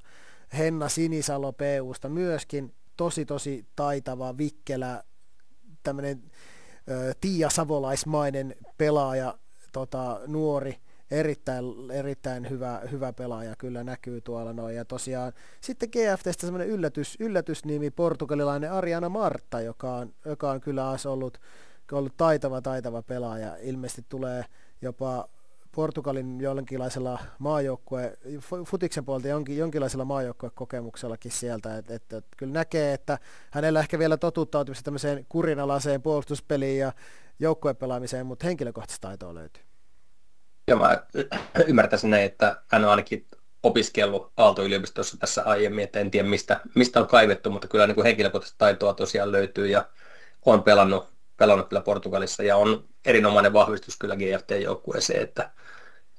Henna Sinisalo P U:sta myöskin, tosi tosi taitava, vikkelä, tämmöinen Tiia Savolaismainen pelaaja, tota, nuori. Erittäin, erittäin hyvä, hyvä pelaaja kyllä näkyy tuolla noin. Ja tosiaan sitten G F T:stä semmoinen yllätys, yllätysnimi portugalilainen Ariana Martta, joka on, joka on kyllä ollut, ollut taitava, taitava pelaaja. Ilmeisesti tulee jopa Portugalin jonkinlaisella maajoukkue, futiksen puolta jonkin, jonkinlaisella maajoukkuekokemuksellakin sieltä. Et, et, et, kyllä näkee, että hänellä ehkä vielä totuuttautumista tämmöiseen kurinalaiseen puolustuspeliin ja joukkuepelaamiseen, mutta henkilökohtaista taitoa löytyy. Joo, mä ymmärtäisin näin, että hän on ainakin opiskellut Aalto-yliopistossa tässä aiemmin, että en tiedä mistä, mistä on kaivettu, mutta kyllä niin kuin henkilökohtaista taitoa tosiaan löytyy ja on pelannut, pelannut kyllä Portugalissa ja on erinomainen vahvistus kyllä G F T-joukkueeseen, että,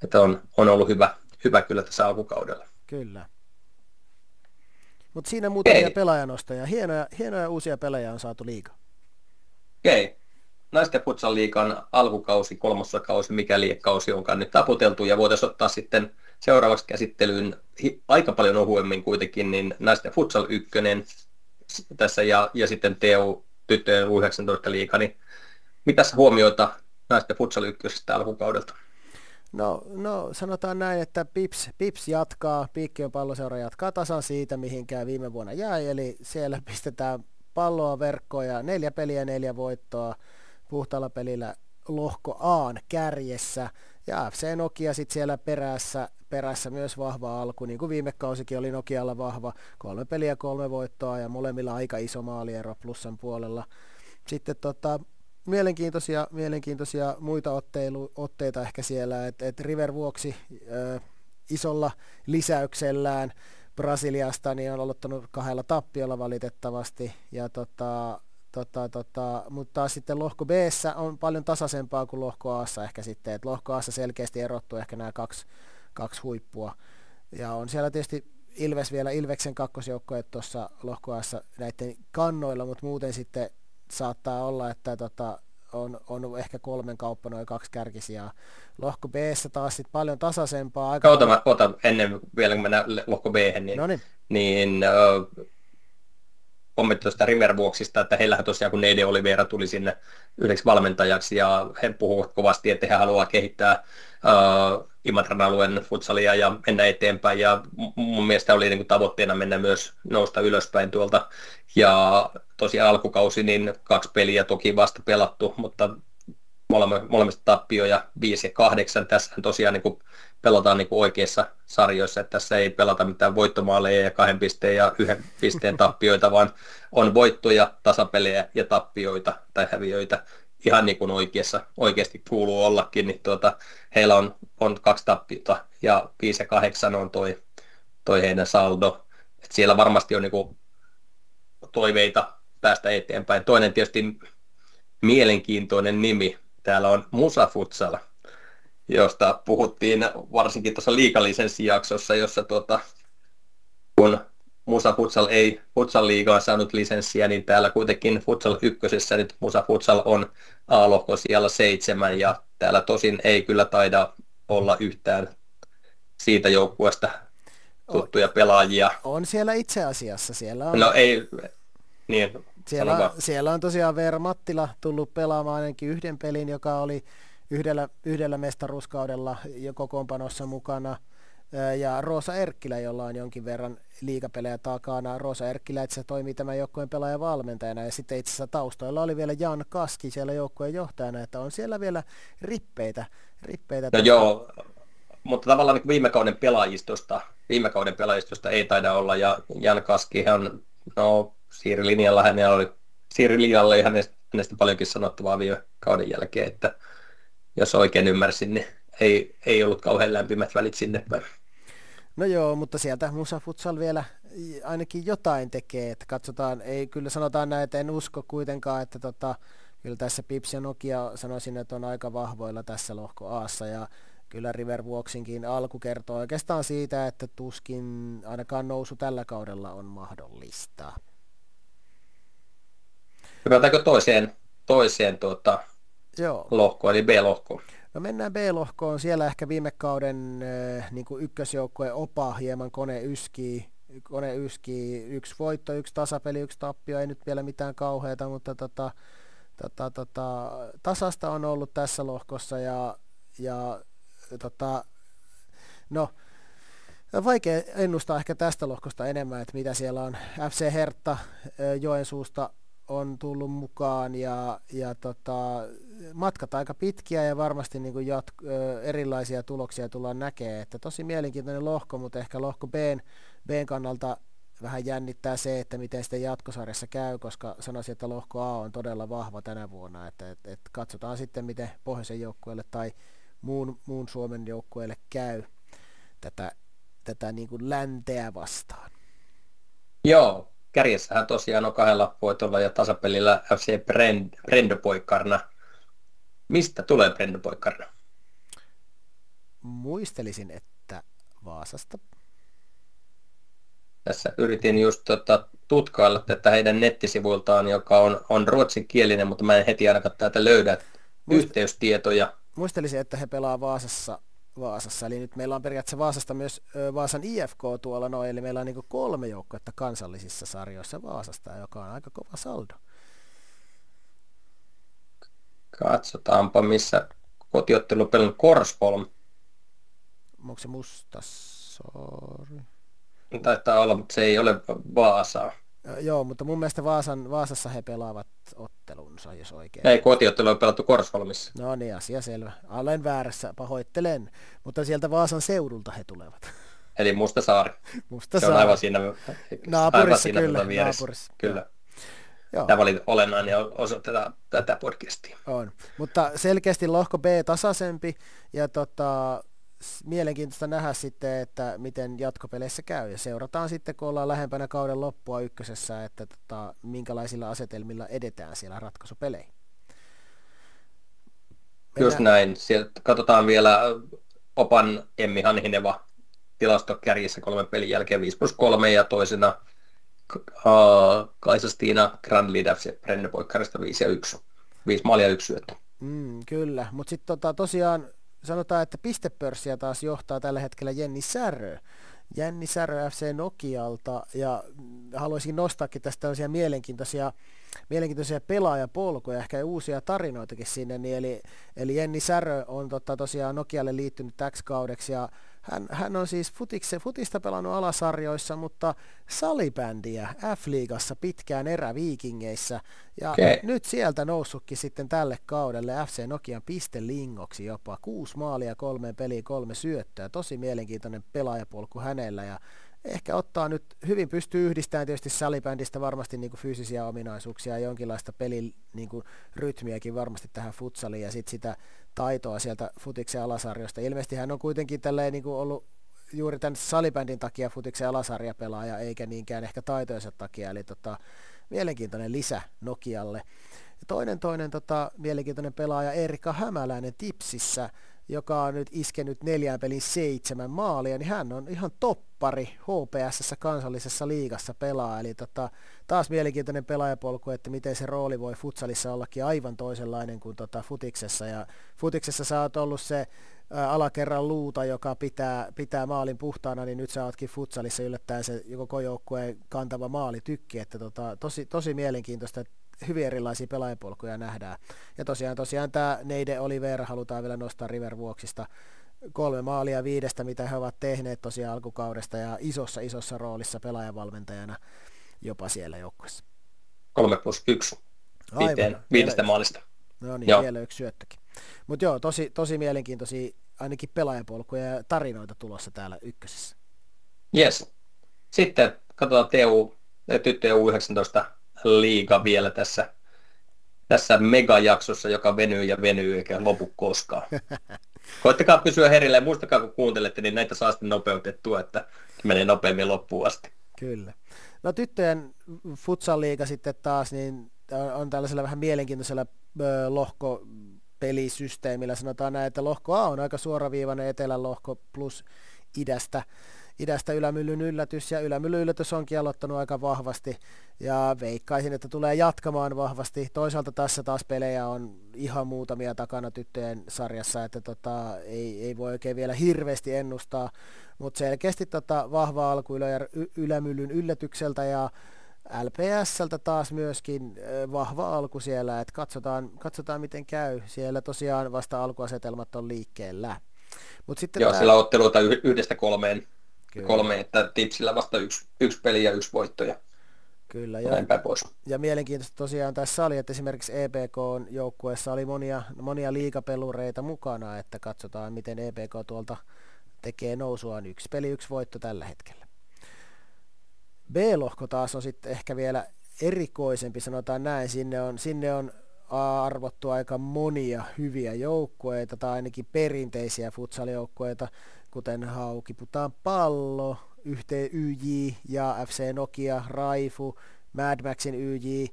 että on, on ollut hyvä, hyvä kyllä tässä alkukaudella. Kyllä. Mutta siinä muutamia pelaajanostoja. Hienoja, hienoja uusia pelaajia on saatu liikaa. Okei. Naisten futsal-liigan alkukausi, kolmossa kausi, mikä liigakausi onkaan nyt taputeltu, ja voitaisiin ottaa sitten seuraavaksi käsittelyyn aika paljon ohuemmin kuitenkin, niin naisten futsal ykkönen tässä ja, ja sitten T U tyttöjen U yhdeksäntoista-liiga, niin mitäs huomioita naisten futsal ykkösestä alkukaudelta? No, no sanotaan näin, että Pips, Pips jatkaa, Piikkiön palloseura jatkaa tasan siitä, mihinkään viime vuonna jäi, eli siellä pistetään palloa verkkoon ja neljä peliä, neljä voittoa, puhtaalla pelillä lohko A:n kärjessä ja F C Nokia sitten siellä perässä, perässä myös vahva alku, niin kuin viime kausikin oli Nokialla vahva, kolme peliä, kolme voittoa ja molemmilla aika iso maaliero plussan puolella. Sitten tota, mielenkiintoisia, mielenkiintoisia muita otteilu, otteita ehkä siellä, että et River Vuoksi ö, isolla lisäyksellään Brasiliasta niin on aloittanut kahdella tappiolla valitettavasti ja tota, Tota, tota, mutta sitten lohko B:ssä on paljon tasaisempaa kuin lohko A:ssa ehkä sitten, että lohko A:ssa selkeästi erottuu ehkä nämä kaksi, kaksi huippua. Ja on siellä tietysti Ilves vielä, Ilveksen kakkosjoukkoja tuossa lohko A:ssa näiden kannoilla, mutta muuten sitten saattaa olla, että tota, on, on ehkä kolmen kauppa noin kaksi kärkisiä. Lohko B:ssä taas sitten paljon tasaisempaa. Aika... Otan, mä, otan ennen vielä, kun mennään lohko B:hen, niin... Noniin. niin uh... kommentoin sitä Riverwalksista, että heillähän tosiaan kun Nede Oliveira tuli sinne yhdeksi valmentajaksi ja he puhuvat kovasti, että he haluaa kehittää uh, Imatran alueen futsalia ja mennä eteenpäin ja mun mielestä oli niin kuin tavoitteena mennä myös nousta ylöspäin tuolta ja tosiaan alkukausi niin kaksi peliä toki vasta pelattu, mutta molemmista tappioja viisi ja kahdeksan. Tässähän tosiaan niin kuin pelataan niin kuin oikeissa sarjoissa, että tässä ei pelata mitään voittomaaleja ja kahden pisteen ja yhden pisteen tappioita, vaan on voittoja, tasapelejä ja tappioita tai häviöitä ihan niin kuin oikeassa oikeasti kuuluu ollakin. Niin tuota, heillä on, on kaksi tappiota ja viisi ja kahdeksan on toi, toi heidän saldo. Et siellä varmasti on niin kuin toiveita päästä eteenpäin. Toinen tietysti mielenkiintoinen nimi. Täällä on Musa Futsal, josta puhuttiin varsinkin tuossa liigalisenssijaksossa, jossa tuota, kun Musa Futsal ei Futsal liigaan saanut lisenssiä, niin täällä kuitenkin Futsal ykkösessä nyt Musa Futsal on A-lohko siellä seitsemän, ja täällä tosin ei kyllä taida olla yhtään siitä joukkueesta tuttuja pelaajia. On siellä itse asiassa, siellä on. No ei, niin. Siellä, siellä on tosiaan Veera Mattila tullut pelaamaan ainakin yhden pelin, joka oli yhdellä, yhdellä mestaruuskaudella jo kokoonpanossa mukana. Ja Roosa Erkkilä, jolla on jonkin verran liigapelejä takana. Roosa Erkkilä itse asiassa toimii tämän joukkueen pelaajan valmentajana. Ja sitten itse asiassa taustoilla oli vielä Jan Kaski siellä joukkueen johtajana, että on siellä vielä rippeitä. rippeitä no joo, mutta tavallaan viime kauden pelaajistosta, viime kauden pelaajistosta ei taida olla. Ja Jan Kaskihan, no... Siiri Linjalla hänellä oli, Siiri Linjalla oli hänestä, hänestä paljonkin sanottavaa viime kauden jälkeen, että jos oikein ymmärsin, niin ei, ei ollut kauhean lämpimät välit sinne päin. No joo, mutta sieltä Musa Futsal vielä ainakin jotain tekee, että katsotaan, ei kyllä sanotaan näin, että en usko kuitenkaan, että tota, kyllä tässä Pips ja Nokia sanoisin, että on aika vahvoilla tässä lohko A:ssa ja kyllä Riverwalksinkin alku kertoo oikeastaan siitä, että tuskin ainakaan nousu tällä kaudella on mahdollista. Hyvätäänkö toiseen, toiseen tuota lohkoon, eli B-lohkoon? No mennään B-lohkoon. Siellä ehkä viime kauden äh, niin kuin ykkösjoukkueen opa hieman kone yskii. Kone yskii. Yksi voitto, yksi tasapeli, yksi tappio. Ei nyt vielä mitään kauheata, mutta tota, tota, tota, tasasta on ollut tässä lohkossa. Ja, ja, tota, no, vaikea ennustaa ehkä tästä lohkosta enemmän, että mitä siellä on. F C Hertta Joensuusta on tullut mukaan ja, ja tota, matkat aika pitkiä ja varmasti niin kuin jatku, ö, erilaisia tuloksia tullaan näkemään. Että tosi mielenkiintoinen lohko, mutta ehkä lohko B:n, B:n kannalta vähän jännittää se, että miten sitten jatkosarjassa käy, koska sanoisin, että lohko A on todella vahva tänä vuonna. Että, et, et katsotaan sitten, miten pohjoisen joukkueelle tai muun, muun Suomen joukkueelle käy tätä, tätä niin kuin länteä vastaan. Joo. Kärjessähän tosiaan on kahdella voitolla ja tasapelillä F C Brend, Brendopoikarna. Mistä tulee Brendopoikarna? Muistelisin, että Vaasasta. Tässä yritin just tota, tutkailla tätä heidän nettisivuiltaan, joka on, on ruotsinkielinen, mutta mä en heti ainakaan täältä löydä Muist- yhteystietoja. Muistelisin, että he pelaa Vaasassa. Vaasassa. Eli nyt meillä on periaatteessa Vaasasta myös Vaasan I F K tuolla noin, eli meillä on niin kolme joukkuetta kansallisissa sarjoissa Vaasasta, joka on aika kova saldo. Katsotaanpa, missä kotiottelu on pelannut Korsholm. Onko se Mustasaari? Taitaa olla, mutta se ei ole Vaasaa. Joo, mutta mun mielestä Vaasan, Vaasassa he pelaavat ottelunsa, jos oikein. Ei, kotiottelu on pelattu Korsholmissa. No niin, asia selvä. Olen väärässä, pahoittelen. Mutta sieltä Vaasan seudulta he tulevat. Eli Mustasaari. Mustasaari. Se on aivan siinä, naapurissa, siinä kyllä, tuota naapurissa. Kyllä. Joo. Tämä oli olennainen osa tätä, tätä podcastia. On, mutta selkeästi lohko B tasaisempi ja tota... mielenkiintoista nähdä sitten, että miten jatkopeleissä käy ja seurataan sitten, kun ollaan lähempänä kauden loppua ykkösessä, että tota, minkälaisilla asetelmilla edetään siellä ratkaisupeleihin. Mennään. Just näin. Sieltä katsotaan vielä opan Emmi Hanhineva tilastokärjissä kolmen pelin jälkeen viisi plus kolme ja toisena uh, Kaisa-Stina Grandlid F C Brennepoikkarista viisi ja yksi. viisi maalia yksi syöttä. Mm, kyllä, mutta sitten tota, tosiaan sanotaan, että pistepörssiä taas johtaa tällä hetkellä Jenni Särö, Jänni Särö F C Nokialta, ja haluaisin nostaakin tästä tällaisia mielenkiintoisia, mielenkiintoisia pelaajapolkuja, ehkä uusia tarinoitakin sinne, niin eli, eli Jänni Särö on totta tosiaan Nokialle liittynyt täksi kaudeksi, ja hän, hän on siis futikse, futista pelannut alasarjoissa, mutta salibändiä F-liigassa pitkään eräviikingeissä, ja okay. nyt sieltä noussutkin sitten tälle kaudelle F C Nokian pistelingoksi jopa, kuusi maalia, kolme peliä, kolme syöttöä, tosi mielenkiintoinen pelaajapolku hänellä, ja ehkä ottaa nyt, hyvin pystyy yhdistämään tietysti salibändistä varmasti niin kuin fyysisiä ominaisuuksia ja jonkinlaista pelin niin kuin rytmiäkin varmasti tähän futsaliin ja sitten sitä taitoa sieltä futiksen alasarjosta. Ilmeisesti hän on kuitenkin tälleen niin kuin ollut juuri tämän salibändin takia futiksen alasarja pelaaja eikä niinkään ehkä taitojensa takia, eli tota, mielenkiintoinen lisä Nokialle. Ja toinen toinen tota, mielenkiintoinen pelaaja Erika Hämäläinen Tipsissä, joka on nyt iskenyt neljään pelin seitsemän maalia, niin hän on ihan toppari H P S:ssä kansallisessa liigassa pelaa. Eli tota, taas mielenkiintoinen pelaajapolku, että miten se rooli voi futsalissa ollakin aivan toisenlainen kuin tota futiksessa. Ja futiksessa sä oot ollut se ä, alakerran luuta, joka pitää, pitää maalin puhtaana, niin nyt sä ootkin futsalissa yllättäen se koko joukkueen kantava maalitykki. Että tota, tosi, tosi mielenkiintoista. Hyvin erilaisia pelaajapolkuja nähdään. Ja tosiaan, tosiaan tämä Neide Oliveira halutaan vielä nostaa Riverwalksista. Kolme maalia viidestä, mitä he ovat tehneet tosiaan alkukaudesta ja isossa isossa roolissa pelaajavalmentajana jopa siellä joukkueessa. Kolme plus yksi viiteen, viidestä vielä maalista. No niin, joo. Vielä yksi syöttökin. Mutta joo, tosi, tosi mielenkiintoisia ainakin pelaajapolkuja ja tarinoita tulossa täällä ykkösessä. Jes. Sitten katsotaan T U, tyttöjen U yhdeksäntoista liiga vielä tässä, tässä megajaksossa, joka venyy ja venyy eikä lopu koskaan. Koittakaa pysyä herillä ja muistakaa, kun kuuntelette, niin näitä saa sitten nopeutettua, että menee nopeammin loppuun asti. Kyllä. No tyttöjen futsal-liiga sitten taas niin on tällaisella vähän mielenkiintoisella lohkopelisysteemillä. Sanotaan näin, että lohko A on aika suoraviivainen etelän lohko plus idästä. Idästä Ylämyllyn yllätys, ja Ylämyllyn yllätys onkin aloittanut aika vahvasti, ja veikkaisin, että tulee jatkamaan vahvasti. Toisaalta tässä taas pelejä on ihan muutamia takana tyttöjen sarjassa, että tota, ei, ei voi oikein vielä hirveästi ennustaa, mutta selkeästi tota vahva alku Ylä- Ylämyllyn yllätykseltä, ja L P S:ltä taas myöskin vahva alku siellä, että katsotaan, katsotaan miten käy. Siellä tosiaan vasta alkuasetelmat on liikkeellä. Mut sitten Joo, tää... siellä otteluita yhdestä kolmeen. Kyllä. Kolme, että Tipsillä vasta yksi, yksi peli ja yksi voitto ja Kyllä, ja, pois. Ja mielenkiintoista tosiaan tässä oli, että esimerkiksi E P K:n joukkueessa oli monia, monia liigapelureita mukana, että katsotaan miten E P K tuolta tekee nousuaan. Yksi peli, yksi voitto tällä hetkellä. B-lohko taas on sitten ehkä vielä erikoisempi, sanotaan näin, sinne on, sinne on arvottu aika monia hyviä joukkueita tai ainakin perinteisiä futsal-joukkueita, kuten Hauki, Putaan Pallo, yhteen Y J ja F C Nokia, Raifu, Mad Maxin Y J,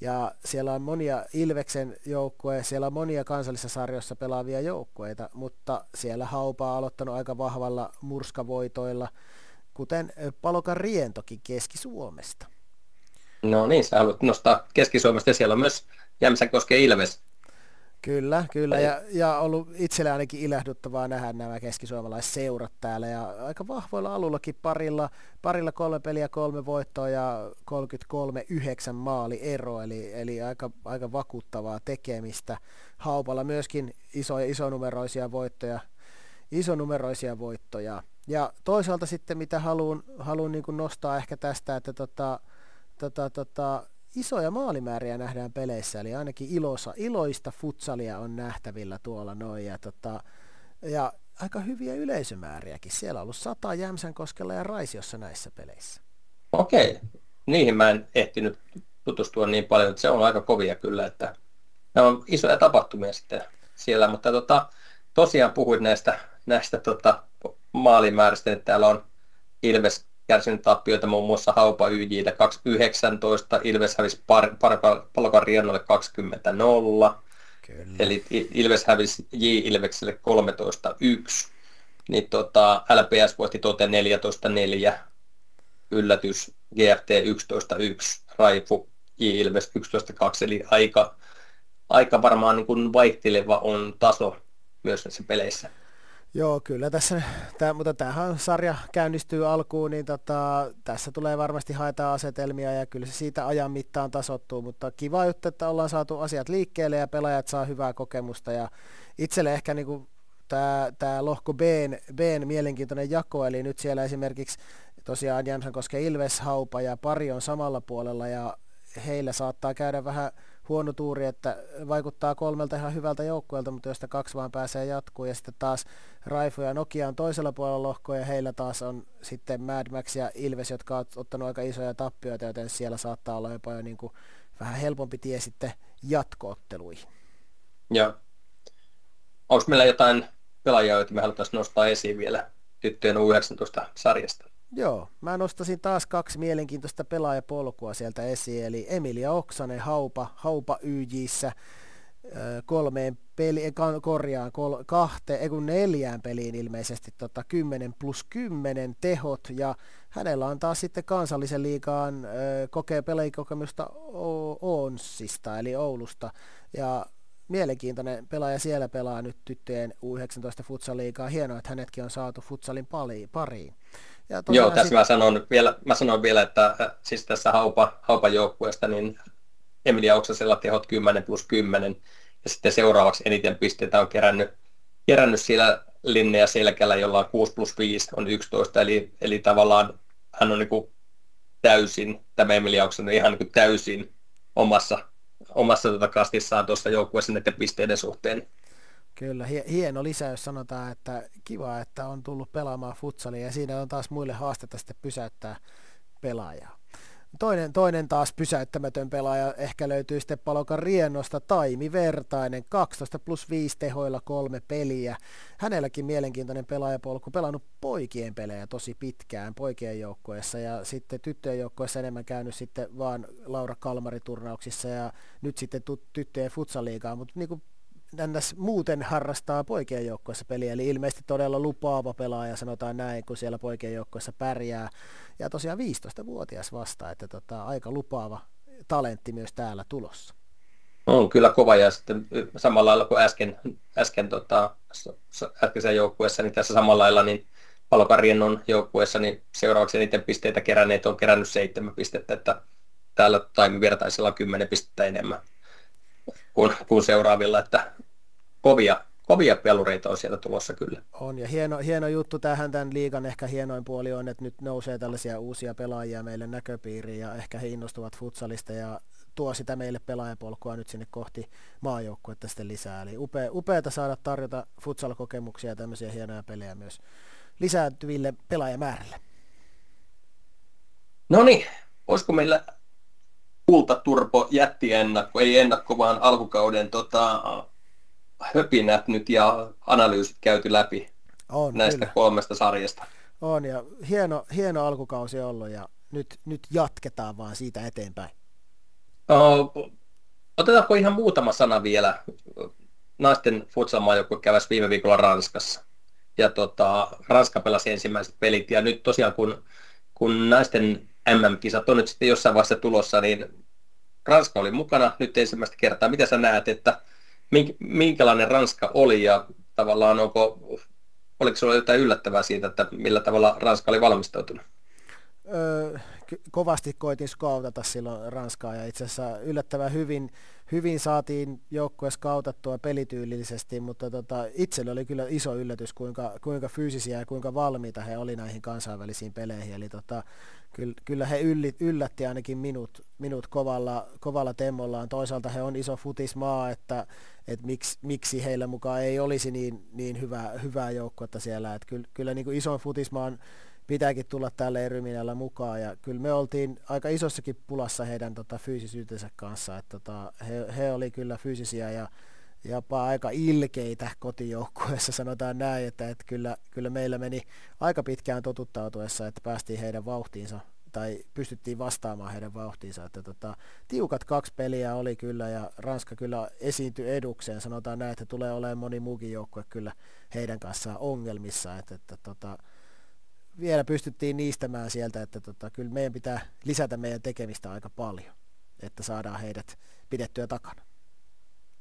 ja siellä on monia Ilveksen joukkueita, siellä on monia kansallisessa sarjoissa pelaavia joukkueita, mutta siellä Haupa on aloittanut aika vahvalla murskavoitoilla, kuten Palokan Rientokin Keski-Suomesta. No niin, sä haluat nostaa Keski-Suomesta, ja siellä on myös Jämsänkosken Ilves. Kyllä, kyllä. Ja, ja ollut itselle ainakin ilahduttavaa nähdä nämä keskisuomalaisseurat täällä. Ja aika vahvoilla alullakin parilla, parilla kolme peliä, kolme voittoa ja kolmekymmentäkolme yhdeksän maaliero. Eli, eli aika, aika vakuuttavaa tekemistä. Haupalla myöskin iso, isonumeroisia voittoja. Isonumeroisia voittoja. Ja toisaalta sitten mitä haluan, haluan niin kuin nostaa ehkä tästä, että tota, tota, tota, isoja maalimääriä nähdään peleissä, eli ainakin ilosa, iloista futsalia on nähtävillä tuolla noin, ja, tota, ja aika hyviä yleisömääriäkin. Siellä on ollut sata Jämsänkoskella ja Raisiossa näissä peleissä. Okei, niihin mä en ehtinyt tutustua niin paljon, että se on aika kovia kyllä, että nämä on isoja tapahtumia sitten siellä, mutta tota, tosiaan puhuit näistä, näistä tota, maalimääristä, että täällä on Ilves kärsinyt tappioita muun muassa Haupa Y J:tä kaksi yhdeksäntoista, Ilves hävisi par, par, par, Palokan Riennolle kaksikymmentä nolla, eli Ilves hävisi J. Ilvekselle kolmetoista yksi, niin tota, L P S voitti Tote neljätoista neljä, yllätys G F T yksitoista yksi, Raifu J. Ilves yksitoista kaksi, eli aika, aika varmaan niin kuin vaihteleva on taso myös näissä peleissä. Joo, kyllä tässä, tää, mutta tämähän sarja käynnistyy alkuun, niin tota, tässä tulee varmasti haetaan asetelmia ja kyllä se siitä ajan mittaan tasoittuu, mutta kiva juttu, että ollaan saatu asiat liikkeelle ja pelaajat saa hyvää kokemusta ja itselle ehkä niin kuin tämä lohko B:n, B:n mielenkiintoinen jako, eli nyt siellä esimerkiksi tosiaan Jämsänkoske, Ilves, Haupa ja Pari on samalla puolella ja heillä saattaa käydä vähän huono tuuri, että vaikuttaa kolmelta ihan hyvältä joukkueelta, mutta josta kaksi vaan pääsee jatkuu ja sitten taas Raifu ja Nokia on toisella puolella lohkoa ja heillä taas on sitten Mad Max ja Ilves, jotka on ottanut aika isoja tappioita, joten siellä saattaa olla jopa jo niin kuin vähän helpompi tie sitten jatko-otteluihin. Joo. Onko meillä jotain pelaajia, joita me haluttaisiin nostaa esiin vielä tyttöjen U yhdeksäntoista-sarjasta? Joo, mä nostasin taas kaksi mielenkiintoista pelaajapolkua sieltä esiin, eli Emilia Oksanen Haupa, Haupa Y J:ssä kolmeen peliin, korjaan kol, kahteen, ei kun neljään peliin ilmeisesti tota, kymmenen plus kymmenen tehot, ja hänellä on taas sitten kansallisen liigaan kokee pelikokemusta o- Oonsista, eli Oulusta, ja mielenkiintoinen pelaaja siellä pelaa nyt tyttöjen U yhdeksäntoista futsaliigaa. Hienoa, että hänetkin on saatu futsalin pariin. Ja joo, tässä sit... mä, sanon vielä, mä sanon vielä, että siis tässä haupa, Haupan joukkueesta niin Emilia Oksasella tehot kymmenen plus kymmenen. Ja sitten seuraavaksi eniten pisteitä on kerännyt, kerännyt siellä Linnea Selkälä, jolla on kuusi plus viisi on yksitoista. Eli, eli tavallaan hän on niin kuin täysin, tämä Emilia Oksanen ihan niin kuin täysin omassa omassa tuota kastissaan tuossa joukkueessa näiden pisteiden suhteen. Kyllä, hieno lisäys sanotaan, että kiva, että on tullut pelaamaan futsalia ja siinä on taas muille haastetta sitten pysäyttää pelaajaa. Toinen, toinen taas pysäyttämätön pelaaja ehkä löytyy sitten Palokan Riennosta, Taimi Vertainen, kaksitoista plus viisi tehoilla kolme peliä. Hänelläkin mielenkiintoinen pelaajapolku, pelannut poikien pelejä tosi pitkään poikien joukkueessa ja sitten tyttöjen joukkueessa enemmän käynyt sitten vaan Laura Kalmari-turnauksissa ja nyt sitten tyttöjen futsaliigaa, mutta niin kuin Nänäs muuten harrastaa poikien joukkueessa peliä, eli ilmeisesti todella lupaava pelaaja, sanotaan näin, kun siellä poikien joukkueessa pärjää. Ja tosiaan viisitoistavuotias vasta, että tota, aika lupaava talentti myös täällä tulossa. On kyllä kova, ja sitten samalla lailla kuin äsken, äsken tota, äskeisessä joukkueessa, niin tässä samalla lailla niin Palokan Riennon joukkueessa, niin seuraavaksi niiden pisteitä keränneet on kerännyt seitsemän pistettä, että täällä Taimi Vertaisella on kymmenen pistettä enemmän Kun, kun seuraavilla, että kovia, kovia pelureita on sieltä tulossa kyllä. On, ja hieno, hieno juttu tähän tämän liigan ehkä hienoin puoli on, että nyt nousee tällaisia uusia pelaajia meille näköpiiriin ja ehkä he innostuvat futsalista ja tuo sitä meille pelaajapolkua nyt sinne kohti maajoukkuetta sitten lisää. Eli upea, upeata saada tarjota futsalkokemuksia ja tämmöisiä hienoja pelejä myös lisääntyville pelaajamäärälle. No niin, olisiko meillä Kultaturpo jättiennakko, ei ennakko, vaan alkukauden tota, höpinät nyt ja analyysit käyty läpi on, näistä kyllä. Kolmesta sarjasta. On, ja hieno, hieno alkukausi ollut, ja nyt, nyt jatketaan vaan siitä eteenpäin. O, otetaanko ihan muutama sana vielä? Naisten futsalmaajoukkue käväsi viime viikolla Ranskassa, ja tota, Ranska pelasi ensimmäiset pelit, ja nyt tosiaan kun, kun naisten M M-kisat on nyt sitten jossain vaiheessa tulossa, niin Ranska oli mukana nyt ensimmäistä kertaa. Mitä sä näet, että minkälainen Ranska oli ja tavallaan onko, oliko sulla jotain yllättävää siitä, että millä tavalla Ranska oli valmistautunut? Öö, kovasti koitin skautata silloin Ranskaa ja itse asiassa yllättävän hyvin, hyvin saatiin joukkue skautattua pelityylillisesti, mutta tota, itselle oli kyllä iso yllätys, kuinka, kuinka fyysisiä ja kuinka valmiita he oli näihin kansainvälisiin peleihin. Eli tota, kyllä he yllätti ainakin minut, minut kovalla, kovalla temmollaan. Toisaalta he on iso futismaa, että, että miksi, miksi heillä mukaan ei olisi niin, niin hyvää, hyvää joukkuetta siellä. Että kyllä kyllä niin kuin ison futismaan pitääkin tulla tälle ryminällä mukaan. Ja kyllä me oltiin aika isossakin pulassa heidän tota, fyysisyytensä kanssa. Että, tota, he, he oli kyllä fyysisiä ja jopa aika ilkeitä kotijoukkueessa, sanotaan näin, että, että kyllä, kyllä meillä meni aika pitkään totuttautuessa, että päästiin heidän vauhtiinsa, tai pystyttiin vastaamaan heidän vauhtiinsa. Että tota, tiukat kaksi peliä oli kyllä, ja Ranska kyllä esiintyi edukseen, sanotaan näin, että tulee olemaan moni muukin joukkue kyllä heidän kanssaan ongelmissa. Että, että tota, vielä pystyttiin niistämään sieltä, että tota, kyllä meidän pitää lisätä meidän tekemistä aika paljon, että saadaan heidät pidettyä takana.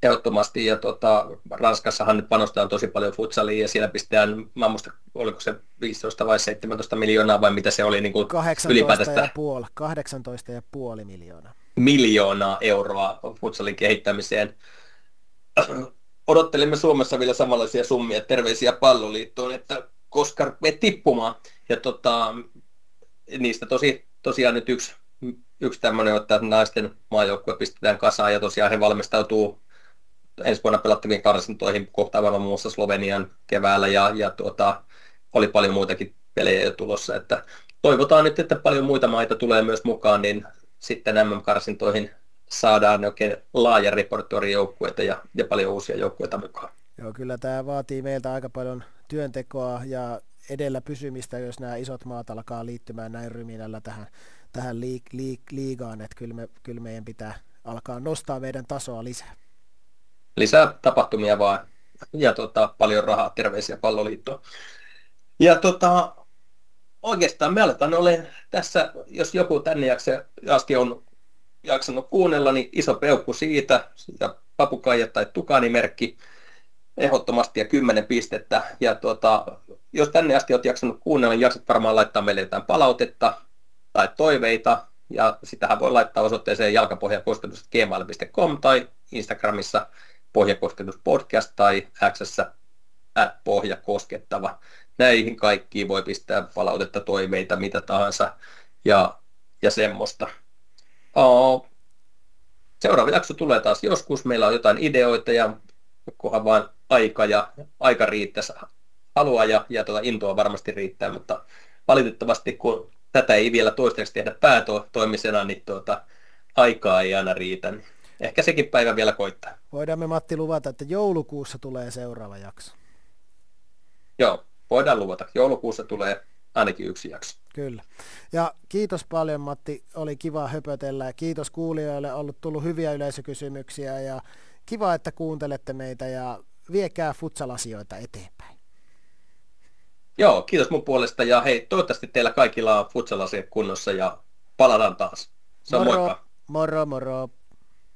ehdottomasti, ja tota, Ranskassahan nyt panostetaan tosi paljon futsaliin, ja siellä pistetään, mä en muista, oliko se viisitoista vai seitsemäntoista miljoonaa, vai mitä se oli niin kuin ylipäätään. kahdeksantoista pilkku viisi miljoonaa. Miljoonaa euroa futsalin kehittämiseen. Odottelimme Suomessa vielä samanlaisia summia, terveisiä Palloliittoon, että koska me tippumaan, ja tota, niistä tosi, tosiaan nyt yksi, yksi tämmöinen, että naisten maajoukkue pistetään kasaan, ja tosiaan he valmistautuu ensi vuonna pelattaviin karsintoihin kohtaamalla muun muassa Slovenian keväällä, ja, ja tuota, oli paljon muitakin pelejä jo tulossa, että toivotaan nyt, että paljon muita maita tulee myös mukaan, niin sitten M M-karsintoihin saadaan oikein laaja repertuaari joukkueita ja, ja paljon uusia joukkueita mukaan. Joo, kyllä tämä vaatii meiltä aika paljon työntekoa ja edellä pysymistä, jos nämä isot maat alkaa liittymään näin ryminällä tähän, tähän liik- liik- liigaan, että kyllä, me, kyllä meidän pitää alkaa nostaa meidän tasoa lisää. Lisää tapahtumia vaan ja tota, paljon rahaa, terveisiä Palloliittoon. Ja tota, oikeastaan me aletaan olemaan tässä, jos joku tänne jakse, asti on jaksanut kuunnella, niin iso peukku siitä, ja papukaija tai tukanimerkki, ehdottomasti ja kymmenen pistettä. Ja tuota, jos tänne asti olet jaksanut kuunnella, niin jaksat varmaan laittaa meille jotain palautetta tai toiveita, ja sitähän voi laittaa osoitteeseen jalkapohjakosketus at gmail piste com tai Instagramissa pohjakosketuspodcast tai X:ssä at pohjakoskettava. Näihin kaikkiin voi pistää palautetta, toiveita, mitä tahansa ja, ja semmoista. Oh. Seuraava jakso tulee taas joskus. Meillä on jotain ideoita ja kunhan vaan aika ja aika riittäisi halua ja, ja tuota intoa varmasti riittää, mutta valitettavasti kun tätä ei vielä toistaiseksi tehdä päätoimisena, niin tuota, aikaa ei aina riitä. Niin ehkä sekin päivä vielä koittaa. Voidaan me Matti luvata, että joulukuussa tulee seuraava jakso. Joo, voidaan luvata. Joulukuussa tulee ainakin yksi jakso. Kyllä. Ja kiitos paljon Matti, oli kiva höpötellä. Kiitos kuulijoille, on ollut tullut hyviä yleisökysymyksiä ja kiva, että kuuntelette meitä ja viekää futsalasioita eteenpäin. Joo, kiitos mun puolesta ja hei, toivottavasti teillä kaikilla on futsalasiat kunnossa ja palataan taas. Se on moro, moikka. Moro, moro.